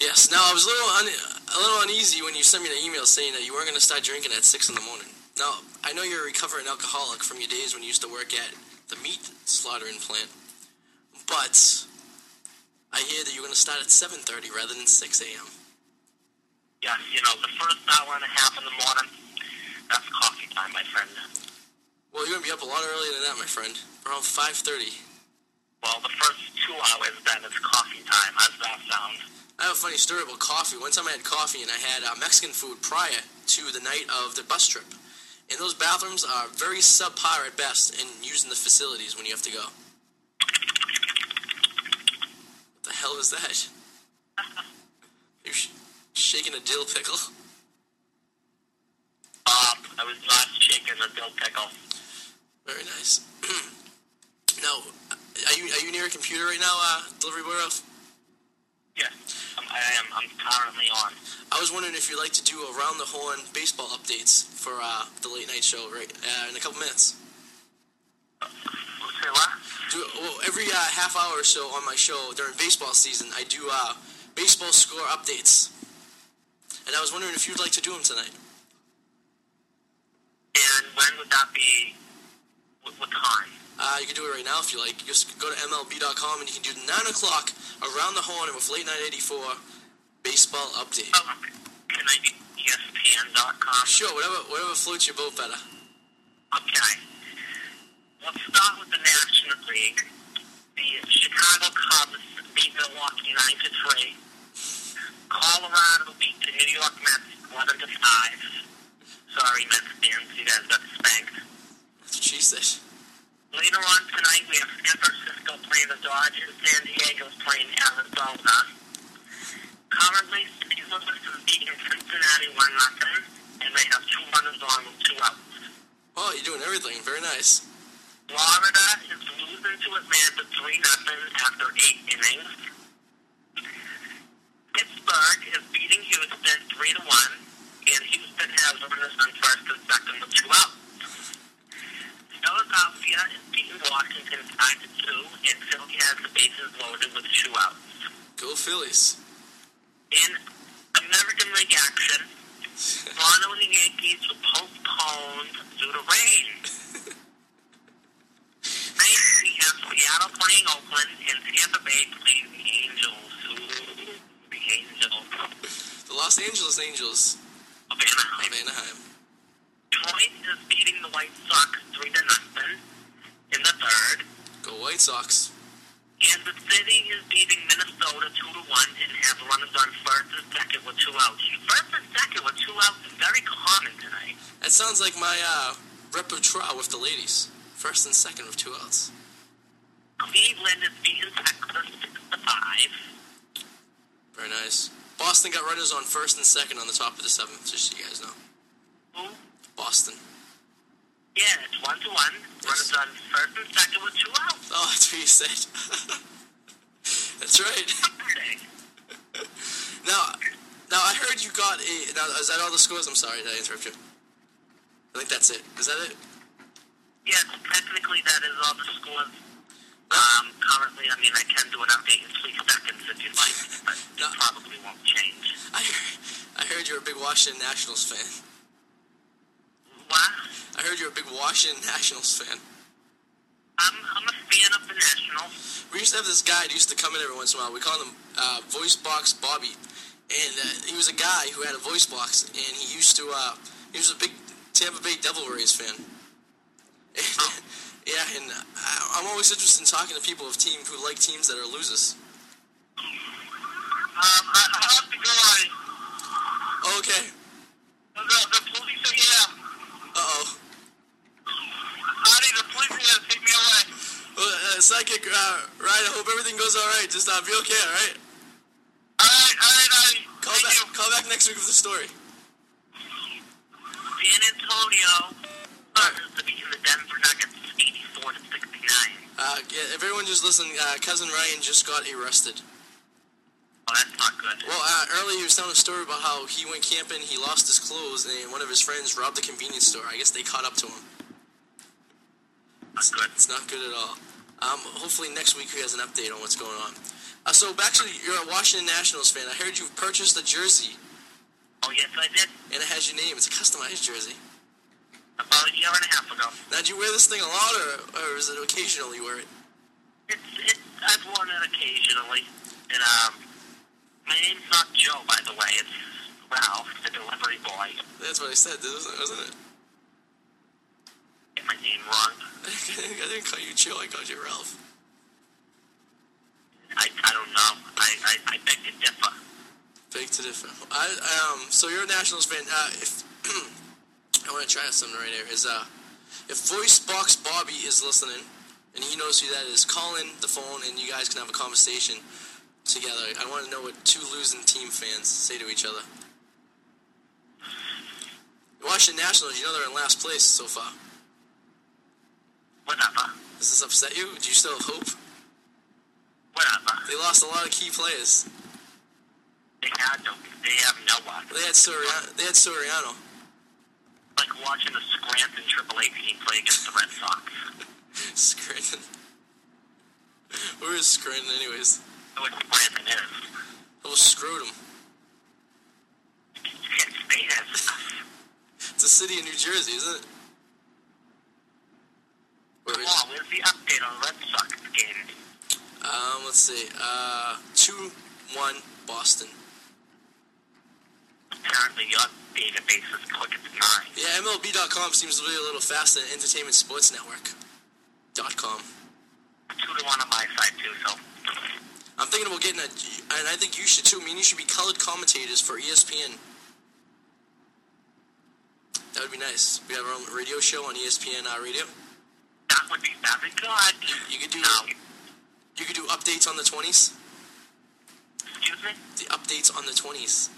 Yes. Now, I was a little uneasy when you sent me an email saying that you weren't going to start drinking at 6 in the morning. Now, I know you're a recovering alcoholic from your days when you used to work at the meat slaughtering plant, but I hear that you're going to start at 7:30 rather than 6 a.m. Yeah, you know, the first hour and a half in the morning, that's coffee time, my friend. Well, you're going to be up a lot earlier than that, my friend. Around 5:30. Well, the first 2 hours, then, it's coffee time. How's that sound? I have a funny story about coffee. One time I had coffee and I had Mexican food prior to the night of the bus trip. And those bathrooms are very subpar at best in using the facilities when you have to go. What the hell is that? You're shaking a dill pickle? I was not shaking a dill pickle. Very nice. Now, are you near a computer right now, Delivery Boy Ralph? Yes, I am. I'm currently on. I was wondering if you'd like to do around-the-horn baseball updates for the late-night show in a couple minutes. Say what? Every half hour or so on my show during baseball season, I do baseball score updates. And I was wondering if you'd like to do them tonight. And when would that be? What time? You can do it right now if you like. Just go to MLB.com and you can do 9 o'clock around the horn with Late Night 84 baseball update. Oh, can I do ESPN.com? Sure, whatever floats your boat better. Okay. Let's start with the National League. The Chicago Cubs beat Milwaukee 9-3. Colorado beat the New York Mets 11-5. Sorry, Mets fans, you guys got spanked. That's what she said. Later on tonight, we have San Francisco playing the Dodgers, San Diego's playing Arizona. Currently, St. Louis is beating Cincinnati 1-0, and they have 2 runners on with 2 outs. Oh, you're doing everything. Very nice. Florida is losing to Atlanta 3-0 after 8 innings. Pittsburgh is beating Houston 3-1, and Houston has runners on first and second with 2 outs. Philadelphia is beating Washington 5-2, and Philly has the bases loaded with 2 outs. Go Phillies. In American League action, Toronto and the Yankees were postponed due to rain. Tonight we have Seattle playing Oakland, and Tampa Bay playing the Angels. Ooh, the Angels. The Los Angeles Angels. Of Anaheim. Detroit is beating the White Sox 3-0 in the third. Go White Sox. And the city is beating Minnesota 2-1 and have runners on first and second with 2 outs. First and second with 2 outs is very common tonight. That sounds like my repertoire with the ladies. First and second with 2 outs. Cleveland is beating Texas 6-5. Very nice. Boston got runners on first and second on the top of the 7th, just so you guys know. Who? Boston. Yeah, it's 1-1. Yes. Runners on first and second with 2 outs. Oh, that's what you said. That's right. Now I heard you got a... Now, is that all the scores? I'm sorry, did I interrupt you? I think that's it. Is that it? Yes, technically that is all the scores. Currently, I mean, I can do an update in 3 seconds if you'd like, but it probably won't change. I heard you're a big Washington Nationals fan. What? I heard you're a big Washington Nationals fan. I'm a fan of the Nationals. We used to have this guy that used to come in every once in a while. We called him Voice Box Bobby. And he was a guy who had a voice box, and he used to, he was a big Tampa Bay Devil Rays fan. And, yeah, and I'm always interested in talking to people of team who like teams that are losers. I have to go on. Okay. The police are here. Uh-oh. Artie, the police are going to take me away. Sidekick Ryan, I hope everything goes all right. Just be okay, all right? All right. Call back next week with the story. San Antonio loses the beat of the Denver Nuggets, 84-69. Everyone just listen. Cousin Ryan just got arrested. Oh, that's not good. Well, earlier you was telling a story about how he went camping, he lost his clothes, and one of his friends robbed a convenience store. I guess they caught up to him. Not good. It's not good at all. Hopefully next week he has an update on what's going on. So back to you're a Washington Nationals fan. I heard you've purchased a jersey. Oh, yes, I did. And it has your name. It's a customized jersey. About a year and a half ago. Now, do you wear this thing a lot, or is it occasionally you wear it? I've worn it occasionally. And my name's not Joe, by the way. It's Ralph, the delivery boy. That's what I said, wasn't it? Get my name wrong. I didn't call you Joe. I called you Ralph. I don't know. I beg to differ. Beg to differ. So you're a Nationals fan. I want to try something right here. If Voice Box Bobby is listening, and he knows who that is, call in the phone, and you guys can have a conversation together. I want to know what two losing team fans say to each other. Washington Nationals, you know they're in last place so far. Whatever. Does this upset you? Do you still have hope? Whatever. They lost a lot of key players. They have no one. They had Soriano. Like watching the Scranton AAA team play against the Red Sox. Scranton. Where is Scranton, anyways? I don't know what Scranton is. Well, screw them. It's a city in New Jersey, isn't it? Come on, where's the update on Red Sox game? Let's see. 2-1 Boston. Apparently, your database is quick as mine. Yeah, MLB.com seems to be a little faster than Entertainment Sports Network.com. 2-1 on my side, too, so. I'm thinking about getting and I think you should, too. I mean, you should be colored commentators for ESPN. That would be nice. We have our own radio show on ESPN Radio. That would be good. You could do updates on the 20s. Excuse me? The updates on the 20s.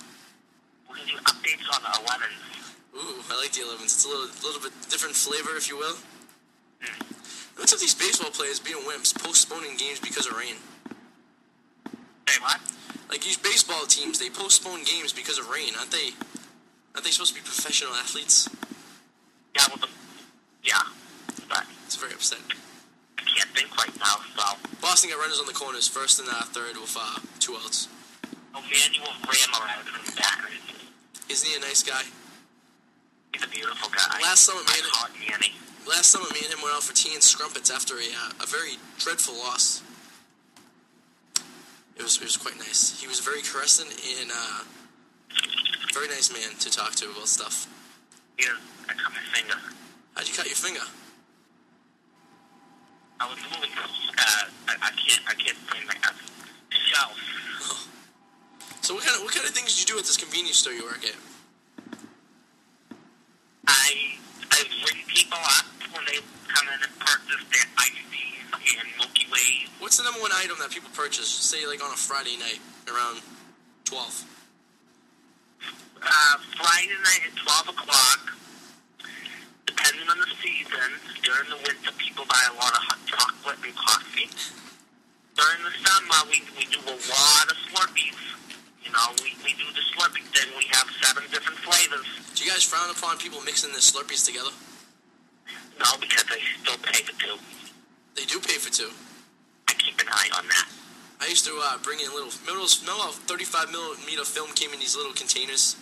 We can do updates on the 11s. Ooh, I like the 11s. It's a little bit different flavor, if you will. What's with these baseball players being wimps, postponing games because of rain? Say what? Like these baseball teams, they postpone games because of rain, aren't they? Aren't they supposed to be professional athletes? Yeah, but it's very upsetting. I can't think right now, so. Boston got runners on the corners, first and third with 2 outs. Oh, Manuel Rammer out of his batteries. Isn't he a nice guy? He's a beautiful guy. Last summer, me and him went out for tea and scrumpets after a very dreadful loss. It was quite nice. He was very caressing and a very nice man to talk to about stuff. Yeah, I cut my finger. How'd you cut your finger? I was moving. I can't bring my shelf. Oh. So what kind of things do you do at this convenience store you work at? I ring people up when they come in and purchase their iced teas and Milky Ways. What's the number one item that people purchase, say, like on a Friday night around 12? Friday night at 12 o'clock, depending on the season, during the winter people buy a lot of hot chocolate and coffee. During the summer, we do a lot of Slurpees. You know, we do the Slurpee thing. We have 7 different flavors. Do you guys frown upon people mixing the Slurpees together? No, because they still pay for 2. They do pay for 2? I keep an eye on that. I used to bring in little... Remember how 35mm film came in these little containers?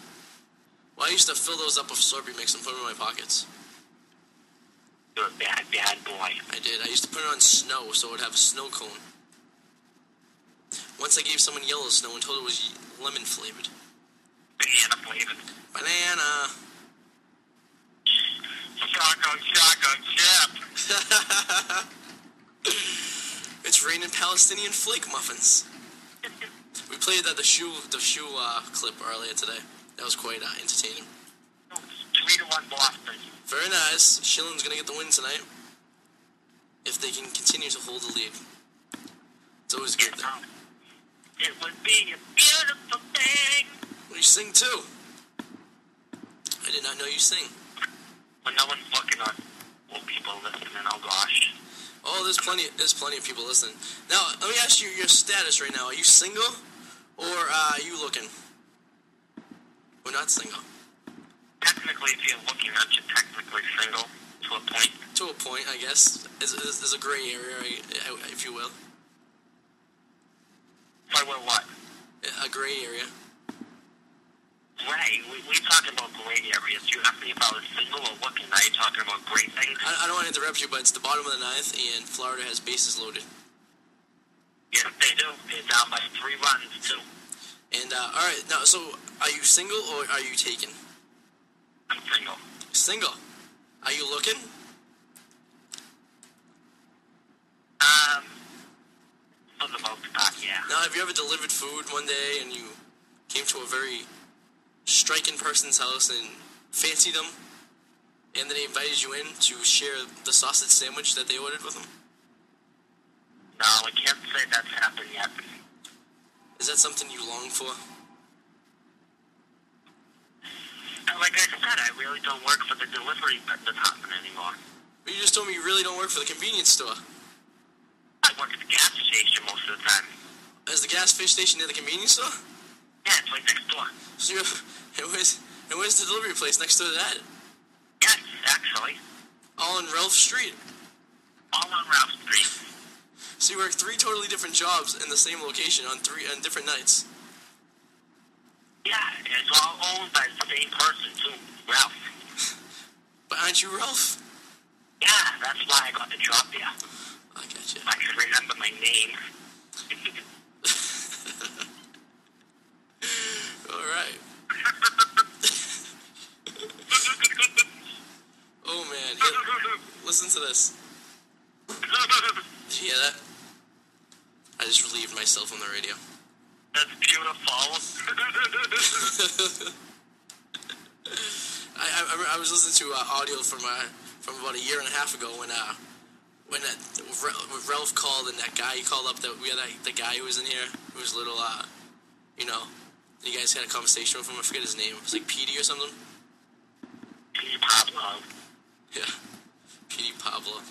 Well, I used to fill those up with Slurpee mix and put them in my pockets. You're a bad, bad boy. I did. I used to put it on snow so it would have a snow cone. Once I gave someone yellow snow and told it was lemon flavored. Banana flavored. Banana. Shotgun chip. It's raining Palestinian flake muffins. We played the shoe clip earlier today. That was quite entertaining. 3-1 Boston. Very nice. Schillen's gonna get the win tonight. if they can continue to hold the lead. It's always a good thing. It would be a beautiful thing. Well, you sing too. I did not know you sing. When no one's looking on, will people listen? Oh gosh. Oh, there's plenty of people listening. Now, let me ask you your status right now. Are you single, or are you looking? We're not single. Technically, if you're looking, aren't you technically single to a point? To a point, I guess. There's a gray area, if you will. If I were what? A gray area. Right, we talking about gray areas. You asked me if I was single or looking. Now you're talking about gray things. I don't want to interrupt you, but it's the bottom of the ninth, and Florida has bases loaded. Yes, they do. They're down by 3 runs, too. And, all right, now, so are you single or are you taken? I'm single. Single? Are you looking? For the most part, yeah. Now, have you ever delivered food one day and you came to a very striking person's house and fancied them, and then they invited you in to share the sausage sandwich that they ordered with them? No, I can't say that's happened yet. Is that something you long for? Like I said, I really don't work for the delivery department anymore. But you just told me you really don't work for the convenience store. I work at the gas station most of the time. Is the gas station near the convenience store? Yeah, it's right next door. So where's the delivery place next to that? Yes, actually. All on Ralph Street. All on Ralph Street. So you work 3 totally different jobs in the same location on different nights. Yeah, and it's all owned by the same person too, Ralph. But aren't you Ralph? Yeah, that's why I got the job there. I gotcha. I should remember my name. Alright. Oh man. Yeah. Listen to this. Did you hear that? I just relieved myself on the radio. That's beautiful. I was listening to audio from about a year and a half ago when Ralph called, and that guy he called up, that we had the guy who was in here who was little you guys had a conversation with him. I forget his name. It was like Petey or something. Petey Pablo. Yeah. Petey Pablo.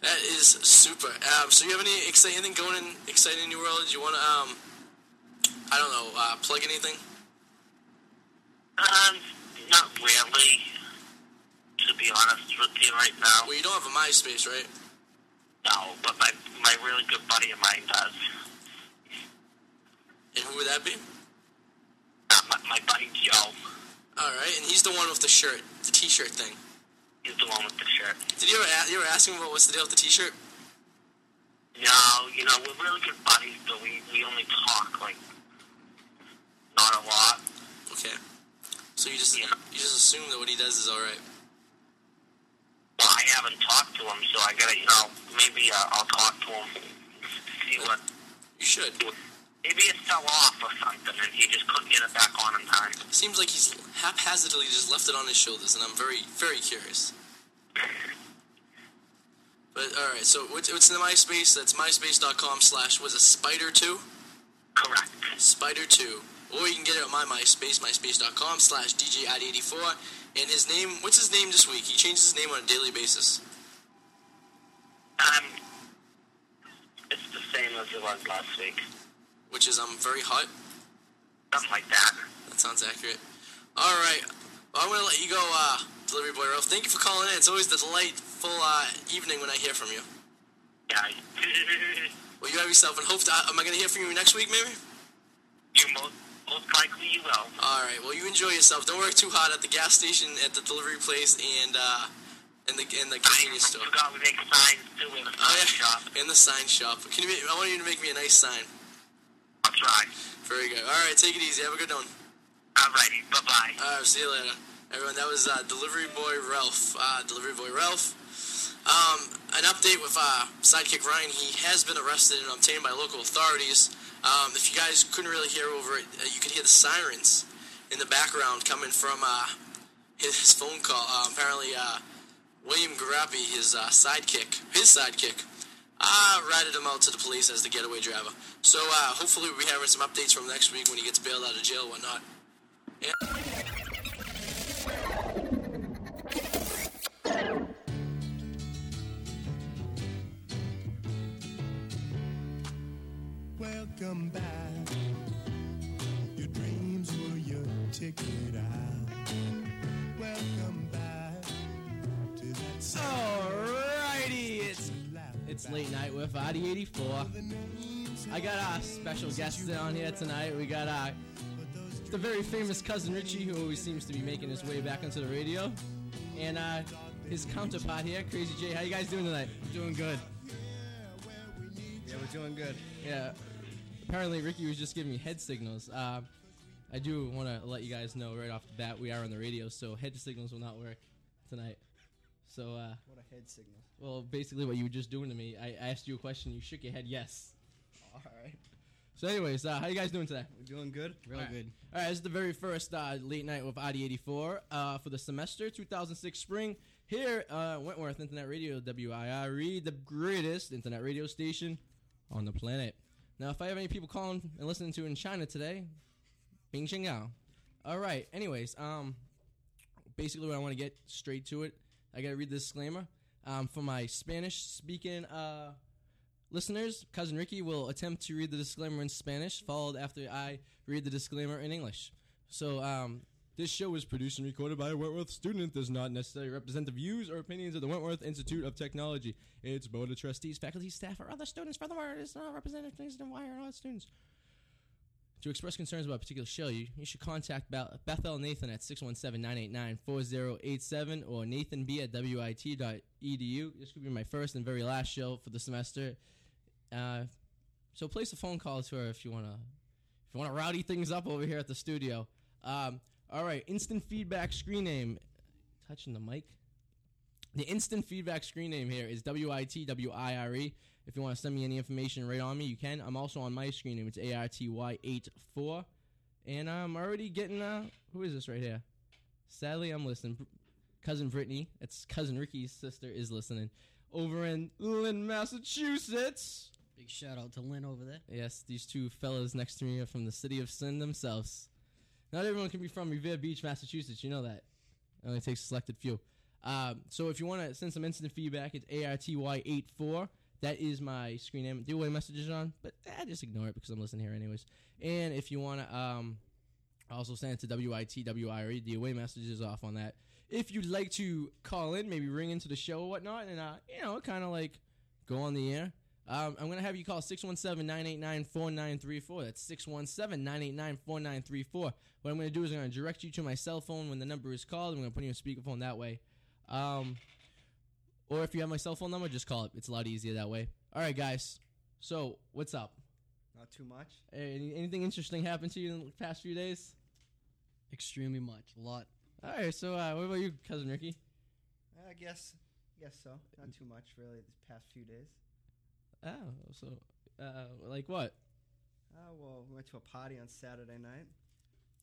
That is super. So you have anything going in exciting in your world? Do you want to, plug anything? Not really, to be honest with you right now. Well, you don't have a MySpace, right? No, but my really good buddy of mine does. And who would that be? My buddy Joe. Alright, and he's the one with the shirt, the t-shirt thing. He's the one with the shirt. Did you ever ask him about what's the deal with the t-shirt? No, we're really good buddies, but we only talk, like, not a lot. Okay. So you just assume that what he does is alright. Well, I haven't talked to him, so I gotta, maybe I'll talk to him. See what... You should. Maybe it fell off or something, and he just couldn't get it back on in time. Seems like he's haphazardly just left it on his shoulders, and I'm very, very curious. But, alright, so what's in the MySpace? That's myspace.com/spider2? Correct. Spider2. Or you can get it at my MySpace, myspace.com/DJId84. And his name, what's his name this week? He changes his name on a daily basis. It's the same as it was last week. Which is, I'm very hot. Something like that. That sounds accurate. All right. Well, I'm going to let you go, Delivery Boy Ralph. Thank you for calling in. It's always a delightful evening when I hear from you. Yeah. Well, you have yourself, and am I going to hear from you next week, maybe? You most likely you will. All right. Well, you enjoy yourself. Don't work too hard at the gas station, at the delivery place, and in the convenience store. I forgot we make signs, too, in the sign shop. In the sign shop. I want you to make me a nice sign. I'll try. Very good. All right, take it easy. Have a good one. All righty. Bye-bye. All right, see you later. Everyone, that was Delivery Boy Ralph. Delivery Boy Ralph. An update with Sidekick Ryan. He has been arrested and obtained by local authorities. If you guys couldn't really hear over it, you could hear the sirens in the background coming from his phone call. Apparently, William Garappi, his sidekick, ratted him out to the police as the getaway driver. So hopefully we have some updates from next week when he gets bailed out of jail or whatnot. Welcome back. Your dreams were your ticket out. Welcome back to that. Alrighty, it's late night with Addy84. I got our special guests on here tonight. We got the very famous Cousin Richie, who always seems to be making his way back onto the radio, and his counterpart here, Crazy J. How you guys doing tonight? Doing good. Yeah, we're doing good. Yeah. Apparently, Ricky was just giving me head signals. I do want to let you guys know right off the bat we are on the radio, so head signals will not work tonight. So what a head signal. Well, basically what you were just doing to me, I asked you a question, you shook your head yes. All right. So anyways, how you guys doing today? We're doing good. Really good. All right, this is the very first Late Night with Addy84 for the semester, 2006 spring, here Wentworth Internet Radio, WIRE, the greatest internet radio station on the planet. Now, if I have any people calling and listening to in China today, Bing Ching Yao. All right. Anyways, basically what I want to get straight to it, I got to read the disclaimer. For my Spanish-speaking listeners, Cousin Ricky will attempt to read the disclaimer in Spanish, followed after I read the disclaimer in English. So, this show is produced and recorded by a Wentworth student, does not necessarily represent the views or opinions of the Wentworth Institute of Technology, its board of trustees, faculty, staff, or other students. Furthermore, it is not representative of WIRE and all its students. To express concerns about a particular show, you should contact Bethel Nathan at 617-989-4087 or nathanb at WIT.edu. This could be my first and very last show for the semester. So place a phone call to her if you want to rowdy things up over here at the studio. All right, instant feedback screen name. Touching the mic. The instant feedback screen name here is WITWIRE. If you want to send me any information right on me, you can. I'm also on my screen name. It's ARTY84. And I'm already getting, who is this right here? Sadly, I'm listening. Cousin Brittany, that's Cousin Ricky's sister, is listening. Over in Lynn, Massachusetts. Big shout out to Lynn over there. Yes, these two fellas next to me are from the city of sin themselves. Not everyone can be from Revere Beach, Massachusetts. You know that. It only takes a selected few. So if you want to send some instant feedback, it's ARTY84. That is my screen name. Do away messages on, but just ignore it because I'm listening here anyways. And if you want to also send it to WITWIRE, the away messages off on that. If you'd like to call in, maybe ring into the show or whatnot, and, kind of like go on the air, I'm going to have you call 617-989-4934. That's 617-989-4934. What I'm going to do is I'm going to direct you to my cell phone when the number is called. I'm going to put you on speakerphone that way. Or if you have my cell phone number, just call it. It's a lot easier that way. All right, guys. So, what's up? Not too much. Anything interesting happened to you in the past few days? Extremely much. A lot. All right. So, what about you, Cousin Ricky? I guess so. Not too much, really, these past few days. Oh, so, like what? Well, we went to a party on Saturday night.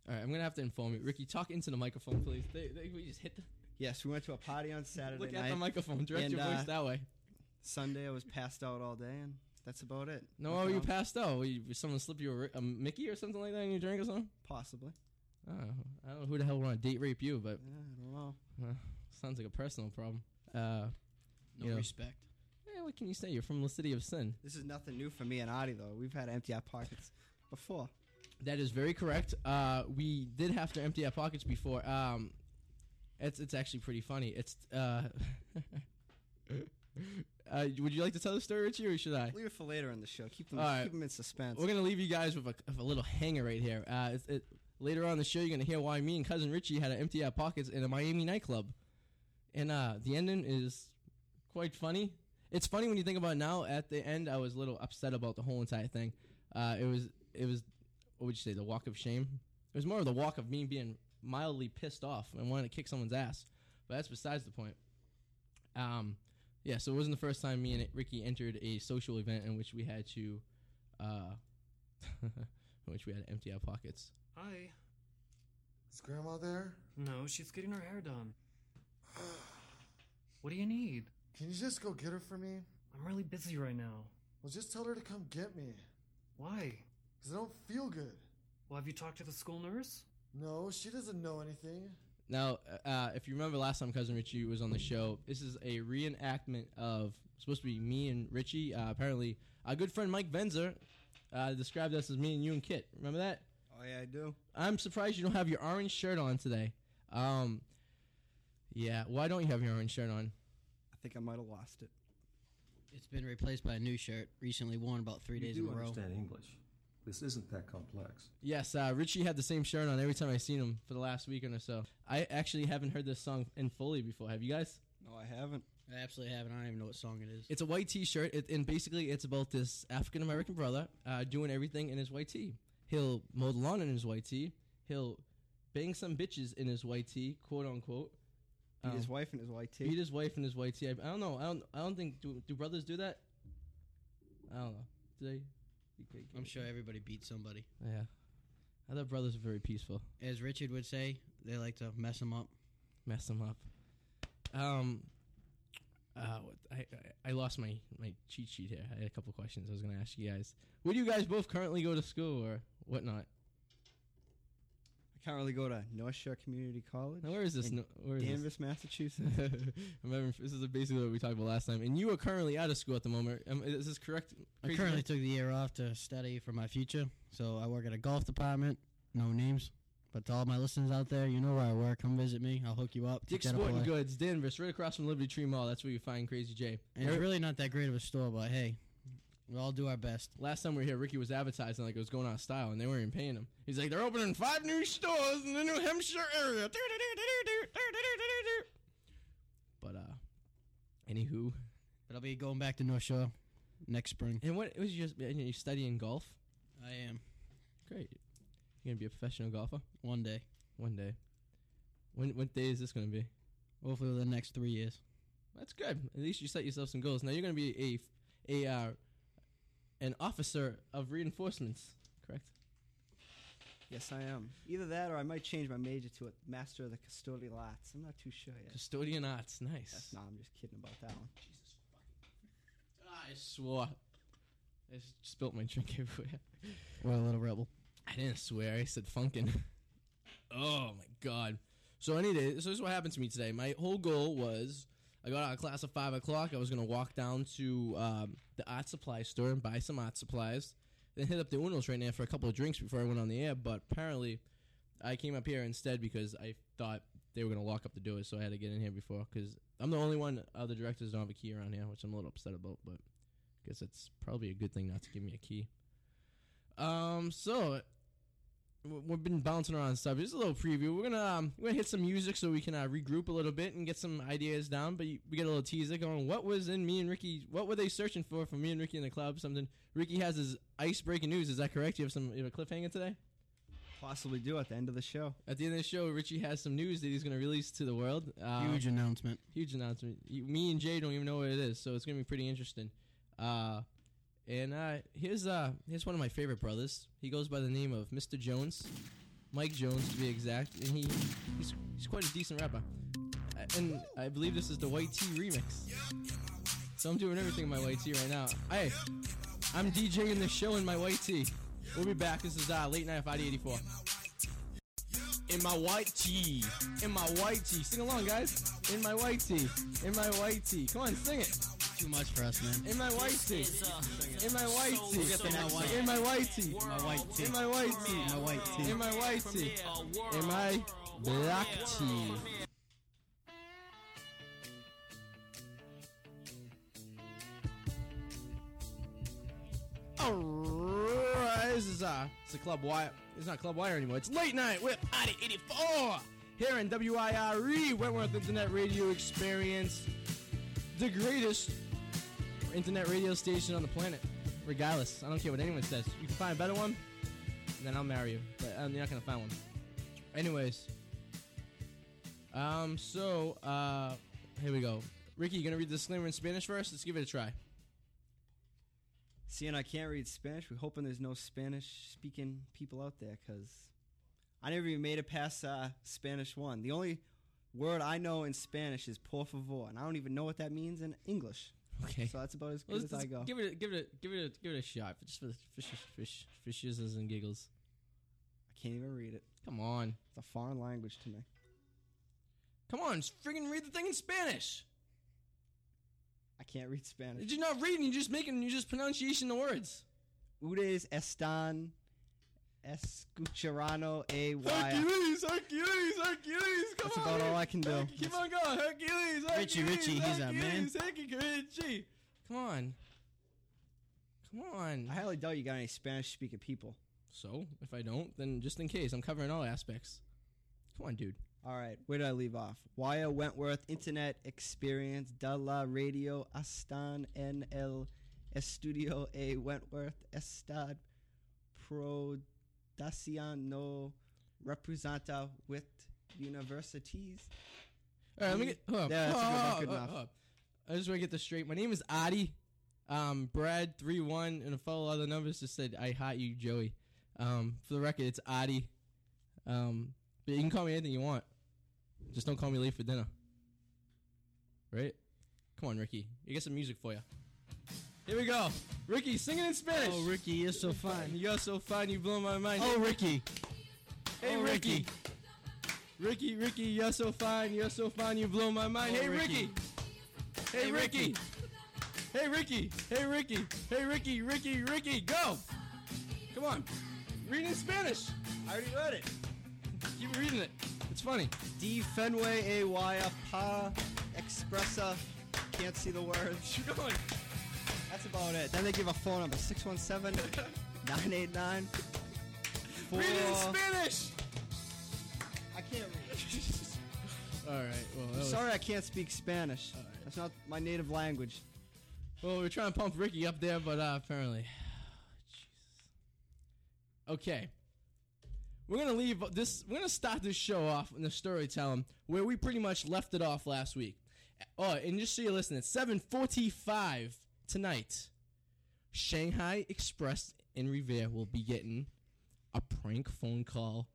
All right. I'm going to have to inform you. Ricky, talk into the microphone, please. We just hit the... Yes, we went to a party on Saturday night. Look at the microphone. Direct your voice that way. Sunday, I was passed out all day, and that's about it. No, how were you passed out? Someone slipped you a Mickey or something like that in your drink or something? Possibly. Oh, I don't know who the hell would want to date rape you, but... Yeah, I don't know. Sounds like a personal problem. No respect. Yeah, what can you say? You're from the city of sin. This is nothing new for me and Artie, though. We've had empty our pockets before. That is very correct. We did have to empty our pockets before. It's actually pretty funny. Would you like to tell the story, Richie, or should I? Leave it for later in the show. Keep them in suspense. We're gonna leave you guys with a little hanger right here. Later on in the show, you're gonna hear why me and Cousin Richie had to empty our pockets in a Miami nightclub, and the ending is quite funny. It's funny when you think about it now. At the end, I was a little upset about the whole entire thing. It was what would you say, the walk of shame? It was more of the walk of me being mildly pissed off and wanted to kick someone's ass, but that's besides the point. So it wasn't the first time me and Ricky entered a social event in which we had to, empty our pockets. Hi. Is Grandma there? No, she's getting her hair done. What do you need? Can you just go get her for me? I'm really busy right now. Well, just tell her to come get me. Why? Because I don't feel good. Well, have you talked to the school nurse? No, she doesn't know anything. Now, if you remember last time Cousin Richie was on the show, this is a reenactment of supposed to be me and Richie. Apparently, our good friend Mike Venzer described us as me and you and Kit. Remember that? Oh, yeah, I do. I'm surprised you don't have your orange shirt on today. Yeah, why don't you have your orange shirt on? I think I might have lost it. It's been replaced by a new shirt, recently worn about 3 days in a row. You do understand English. This isn't that complex. Yes, Richie had the same shirt on every time I seen him for the last weekend or so. I actually haven't heard this song in fully before. Have you guys? No, I haven't. I absolutely haven't. I don't even know what song it is. It's a white T-shirt, and basically it's about this African-American brother doing everything in his white tee. He'll mow the lawn in his white tee. He'll bang some bitches in his white tee, quote-unquote. Beat his wife in his white tee. Beat his wife in his white tee. I don't know. I don't think... Do brothers do that? I don't know. Do they? I'm sure everybody beats somebody. Yeah. I thought brothers were very peaceful. As Richard would say, they like to mess them up. Mess them up. I lost my cheat sheet here. I had a couple questions I was going to ask you guys. Where do you guys both currently go to school or whatnot? I currently go to North Shore Community College. Now, where is this? Where is Danvers, this? Massachusetts. Remember, this is basically what we talked about last time. And you are currently out of school at the moment. Is this correct? I currently took the year off to study for my future. So I work at a golf department. No names. But to all my listeners out there, you know where I work. Come visit me. I'll hook you up. Dick's Sporting Goods, Danvers, right across from Liberty Tree Mall. That's where you find Crazy J. And it's really not that great of a store, but hey, we all do our best. Last time we were here, Ricky was advertising like it was going out of style, and they weren't even paying him. He's like, they're opening 5 new stores in the New Hampshire area. But, anywho. But I'll be going back to North Shore next spring. And what was you studying golf? I am. Great. You're going to be a professional golfer? One day. What day is this going to be? Hopefully within the next 3 years. That's good. At least you set yourself some goals. Now you're going to be an officer of reinforcements, correct? Yes, I am. Either that or I might change my major to a master of the custodial arts. I'm not too sure yet. Custodian arts, nice. I'm just kidding about that one. Jesus fucking. I swore. I just spilt my drink everywhere. What a little rebel. I didn't swear. I said funkin'. Oh, my God. So, so this is what happened to me today. My whole goal was... I got out of class at 5 o'clock. I was going to walk down to the art supply store and buy some art supplies. Then hit up the Uno's right now for a couple of drinks before I went on the air. But apparently, I came up here instead because I thought they were going to lock up the doors. So I had to get in here before because I'm the only one other directors don't have a key around here, which I'm a little upset about. But I guess it's probably a good thing not to give me a key. So... We've been bouncing around stuff. Just a little preview. We're gonna hit some music so we can regroup a little bit and get some ideas down. But we get a little teaser going. What was in me and Ricky? What were they searching for me and Ricky in the club? Something. Ricky has his ice-breaking news. Is that correct? You have a cliffhanger today? Possibly do at the end of the show. At the end of the show, Richie has some news that he's going to release to the world. Huge announcement. Me and Jay don't even know what it is, so it's going to be pretty interesting. And here's one of my favorite brothers. He goes by the name of Mr. Jones, Mike Jones to be exact, and he's quite a decent rapper. And I believe this is the White Tea remix. So I'm doing everything in my white tea right now. Hey, I'm DJing the show in my white tea. We'll be back. This is Late Night of ID84. In my white tea. In my white tea. Sing along, guys. In my white tea. In my white tea. Come on, sing it. Too much for us, man. In my white tee. In my white tee. In my white tee. In my white tee. In my white tee. In my white tee. In my white tee. In my black tee. Alright, this is it's a Club Wire. It's not Club Wire anymore. It's Late Night with ID84 here in WIRE, Wentworth Internet Radio Experience, the greatest internet radio station on the planet. Regardless, I don't care what anyone says. You can find a better one, and then I'll marry you. But you're not gonna find one. Anyways, so here we go. Ricky, you gonna read the disclaimer in Spanish first? Let's give it a try. Seeing I can't read Spanish, we're hoping there's no Spanish-speaking people out there, cause I never even made it past Spanish 1. The only word I know in Spanish is por favor, and I don't even know what that means in English. Okay, so that's about as good as I go. Give it a shot, just for the fishes and giggles. I can't even read it. Come on, it's a foreign language to me. Come on, just friggin' read the thing in Spanish. I can't read Spanish. You're not reading. You're just pronunciation the words. Ustedes están escucharano a y. Hercules. Come on. That's about all I can do. Keep on going. Hercules, he's a man. Come on. I highly doubt you got any Spanish-speaking people. So, if I don't, then just in case, I'm covering all aspects. Come on, dude. All right, where did I leave off? Wire, Wentworth, Internet Experience, de la radio, están en el estudio a Wentworth, estad Prodacion no representa with universities. All right, let me get... Hold up. Yeah, that's good enough. I just want to get this straight. My name is Artie. Brad, 3-1, and a fellow other numbers just said, I hot you, Joey. For the record, it's Artie. But you can call me anything you want. Just don't call me late for dinner. Right? Come on, Ricky. I got some music for you. Here we go. Ricky, singing in Spanish. Oh, Ricky, you're so fine. You're so fine. You blow my mind. Oh, Ricky. Hey, oh, Ricky. Ricky, you're so fine. You're so fine. You blow my mind. Oh, hey, Ricky. Hey, Ricky. Hey, Ricky. Hey, Ricky. Hey, Ricky. Ricky, go. Come on. Read in Spanish. I already read it. Keep reading it. It's funny. D Fenway A Y A Pa Expressa. Can't see the words. Keep going. That's about it. Then they give a phone number 617-989. Read it in Spanish. I can't read it. All right. Well, I'm sorry I can't speak Spanish. All right. That's not my native language. Well, we're trying to pump Ricky up there, but apparently, Jesus. Okay. We're going to leave this. We're going to start this show off in the storytelling where we pretty much left it off last week. Oh, and just so you listen, at 7:45 tonight, Shanghai Express in Revere will be getting a prank phone call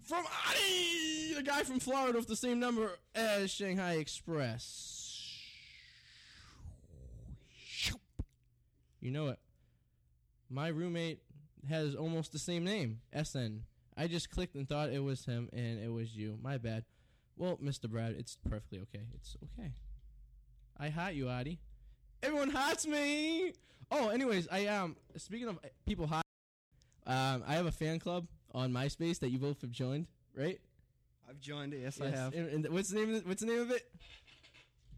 from Artie, the guy from Florida with the same number as Shanghai Express. You know it. My roommate has almost the same name, SN. I just clicked and thought it was him, and it was you. My bad. Well, Mr. Brad, it's perfectly okay. It's okay. I hot you, Artie. Everyone hots me. Oh, anyways, I speaking of people hot, I have a fan club on MySpace that you both have joined, right? I've joined it. Yes, I have. And what's the name of it?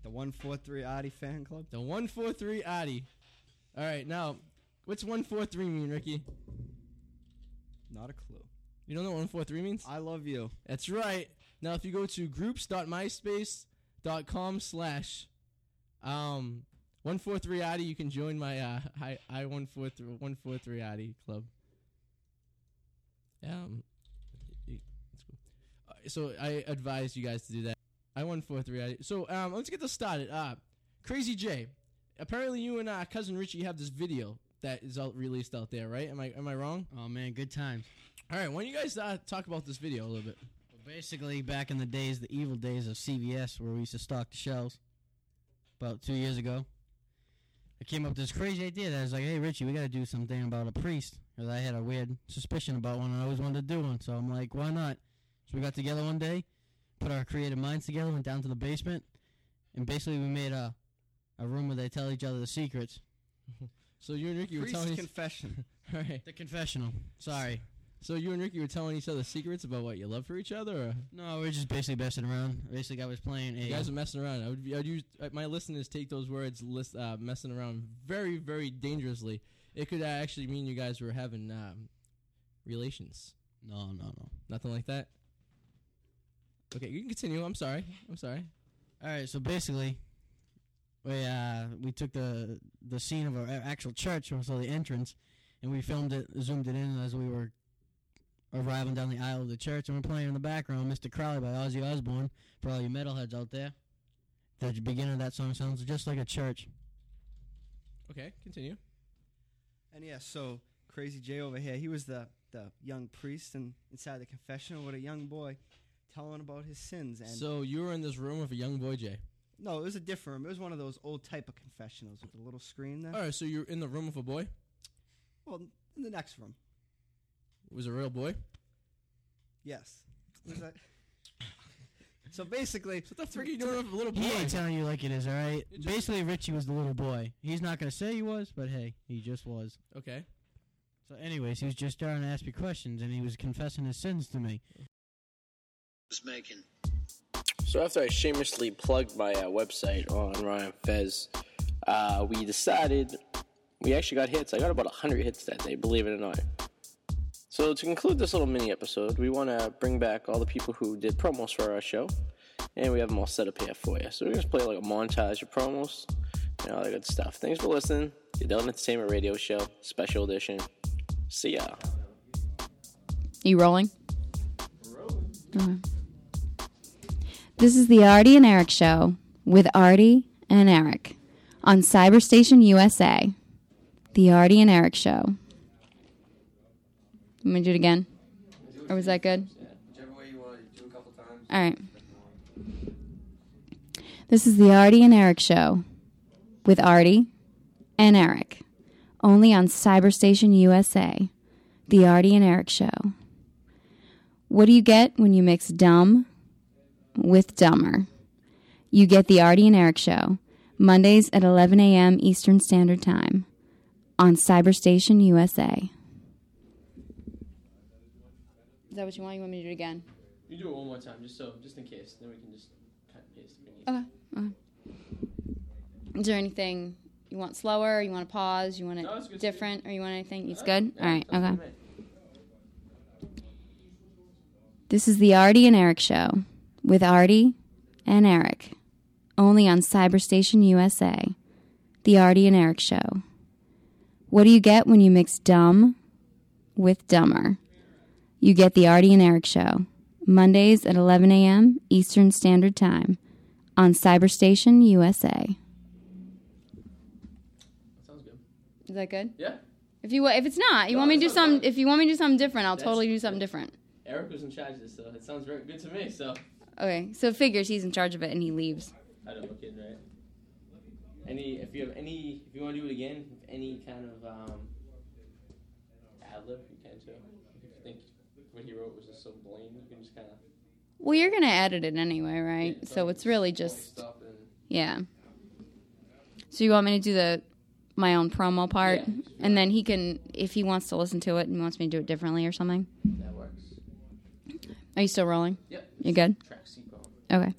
The 143 Artie fan club. The 143 Artie. All right, now, what's 143 mean, Ricky? Not a clue. You don't know what 143 means? I love you. That's right. Now, if you go to groups.myspace.com/143Addy, you can join my I143Addy club. It's cool. So I advise you guys to do that. I143Addy. So let's get this started. Crazy J, apparently you and cousin Richie have this video that is released out there, right? Am I wrong? Oh man, good times. All right, why don't you guys talk about this video a little bit? Well, basically, back in the days, the evil days of CVS, where we used to stock the shelves, about 2 years ago, I came up with this crazy idea that I was like, hey, Richie, we got to do something about a priest, because I had a weird suspicion about one, and I always wanted to do one, so I'm like, why not? So we got together one day, put our creative minds together, went down to the basement, and basically we made a room where they tell each other the secrets. So you and Ricky were telling each other... confession. All right. The confessional. Sorry. So you and Ricky were telling each other secrets about what you love for each other? Or? No, we were just basically messing around. Basically, I was playing. You guys were messing around. I'd use my listeners take those words messing around very, very dangerously. It could actually mean you guys were having relations. No, nothing like that. Okay, you can continue. I'm sorry. All right. So basically, we took the scene of our actual church, so the entrance, and we filmed it, zoomed it in as we were arriving down the aisle of the church, and we're playing in the background Mr. Crowley by Ozzy Osbourne. For all you metalheads out there, the beginning of that song sounds just like a church. Okay, continue. And yeah, so Crazy Jay over here, he was the young priest inside the confessional with a young boy telling about his sins. And so you were in this room with a young boy, Jay? No, it was a different room. It was one of those old type of confessionals with a little screen there. All right, so you're in the room with a boy? Well, in the next room. It was a real boy? Yes. So basically, what the frick are you doing with a little boy? He ain't telling you like it is, all right? Basically, Richie was the little boy. He's not going to say he was, but hey, he just was. Okay. So anyways, he was just starting to ask me questions, and he was confessing his sins to me. So after I shamelessly plugged my website on Ron and Fez, we decided, we actually got hits. I got about 100 hits that day, believe it or not. So to conclude this little mini episode, we want to bring back all the people who did promos for our show, and we have them all set up here for you. So we're going to play like a montage of promos and all that good stuff. Thanks for listening to the Adult Entertainment Radio Show, special edition. See ya. You rolling? We're rolling. This is the Artie and Eric Show with Artie and Eric on CyberStation USA. The Artie and Eric Show. I'm going to do it again. Or was that good? Yeah, whichever way you want. Do a couple times. All right. This is the Artie and Eric Show with Artie and Eric. Only on CyberStation USA. The Artie and Eric Show. What do you get when you mix dumb with dumber? You get the Artie and Eric Show. Mondays at 11 a.m. Eastern Standard Time on CyberStation USA. Is that what you want? You want me to do it again? You do it one more time, just in case. Then we can just cut and paste it. Okay. Is there anything you want slower? Or you want to pause? You want it different? Or you want anything? It's good? All right. Okay. This is the Artie and Eric Show with Artie and Eric. Only on CyberStation USA. The Artie and Eric Show. What do you get when you mix dumb with dumber? You get the Artie and Eric Show, Mondays at 11 a.m. Eastern Standard Time on CyberStation USA. That sounds good. Is that good? Yeah. If it's not, you want me to do something. If you want me to do something different, I'll totally do something different. Eric was in charge of this, so it sounds very good to me. So. Okay, so it figures he's in charge of it and he leaves. I don't know, kid, right? If you want to do it again, if any kind of ad lib, you can too. If you think what he wrote was just so blatant, you can just kind of... Well, you're going to edit it anyway, right? Yeah, so it's really just... Yeah. So you want me to do my own promo part? Yeah, and then he can, if he wants to listen to it and wants me to do it differently or something? That works. Are you still rolling? Yep. You good? Okay.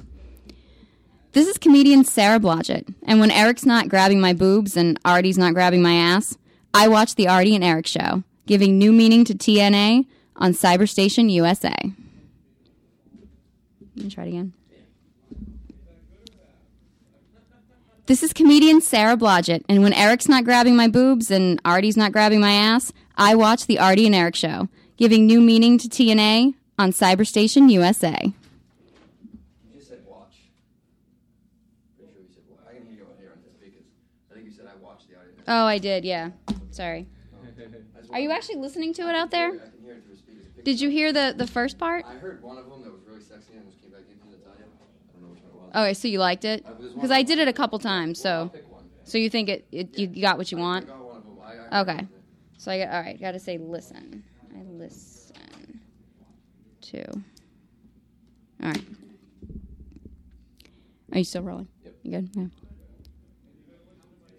This is comedian Sarah Blodgett, and when Eric's not grabbing my boobs and Artie's not grabbing my ass, I watch the Artie and Eric Show, giving new meaning to TNA on CyberStation USA. Let me try it again. This is comedian Sarah Blodgett, and when Eric's not grabbing my boobs and Artie's not grabbing my ass, I watch the Artie and Eric Show, giving new meaning to TNA on CyberStation USA. You just said watch. Pretty sure you said watch. I can hear you out here on the speakers. I think you said I watched the Artie. Oh, I did, yeah. Sorry. Are you actually listening to it out there? I can hear it through the speakers. Did you hear the first part? I heard one of them that was really sexy and just came back in to tell you. I don't know which one it was. Okay, so you liked it? Because I did it a couple times, so. So you think you got what you want? I got one of them. Okay. So I got, all right, got to say listen. I listen to. All right. Are you still rolling? Yep. You good? Yeah.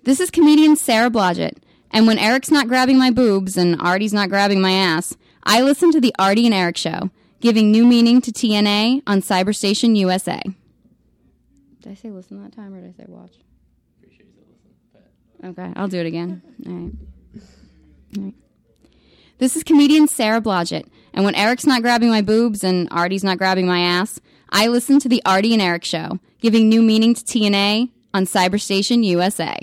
This is comedian Sarah Blodgett. And when Eric's not grabbing my boobs and Artie's not grabbing my ass, I listen to the Artie and Eric Show, giving new meaning to TNA on CyberStation USA. Did I say listen that time or did I say watch? Pretty sure you said listen. But... Okay, I'll do it again. All right. This is comedian Sarah Blodgett. And when Eric's not grabbing my boobs and Artie's not grabbing my ass, I listen to the Artie and Eric Show, giving new meaning to TNA on CyberStation USA.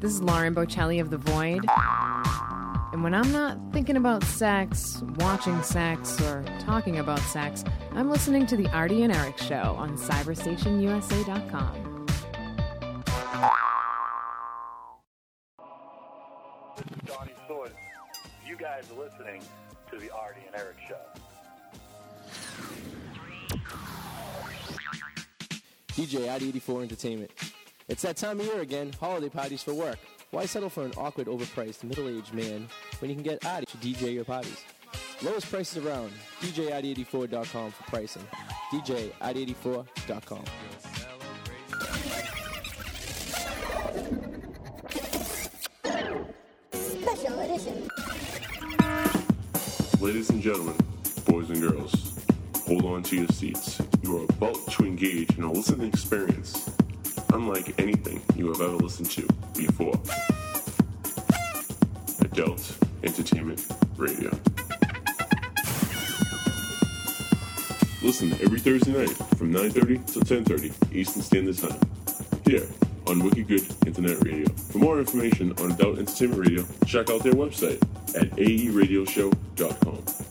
This is Lauren Bocelli of The Void. And when I'm not thinking about sex, watching sex, or talking about sex, I'm listening to The Artie and Eric Show on CyberStationUSA.com. Donnie Sword, you guys are listening to the Artie and Eric show. DJId84 Entertainment. It's that time of year again, holiday parties for work. Why settle for an awkward, overpriced, middle-aged man when you can get Artie to DJ your parties? Lowest prices around. DJId84.com for pricing. DJId84.com. Special edition. Ladies and gentlemen, boys and girls, hold on to your seats. You are about to engage in a listening experience unlike anything you have ever listened to before. Adult Entertainment Radio. Listen every Thursday night from 9:30 to 10:30 Eastern Standard Time here on Wicked Good Internet Radio. For more information on Adult Entertainment Radio, check out their website at aeradioshow.com.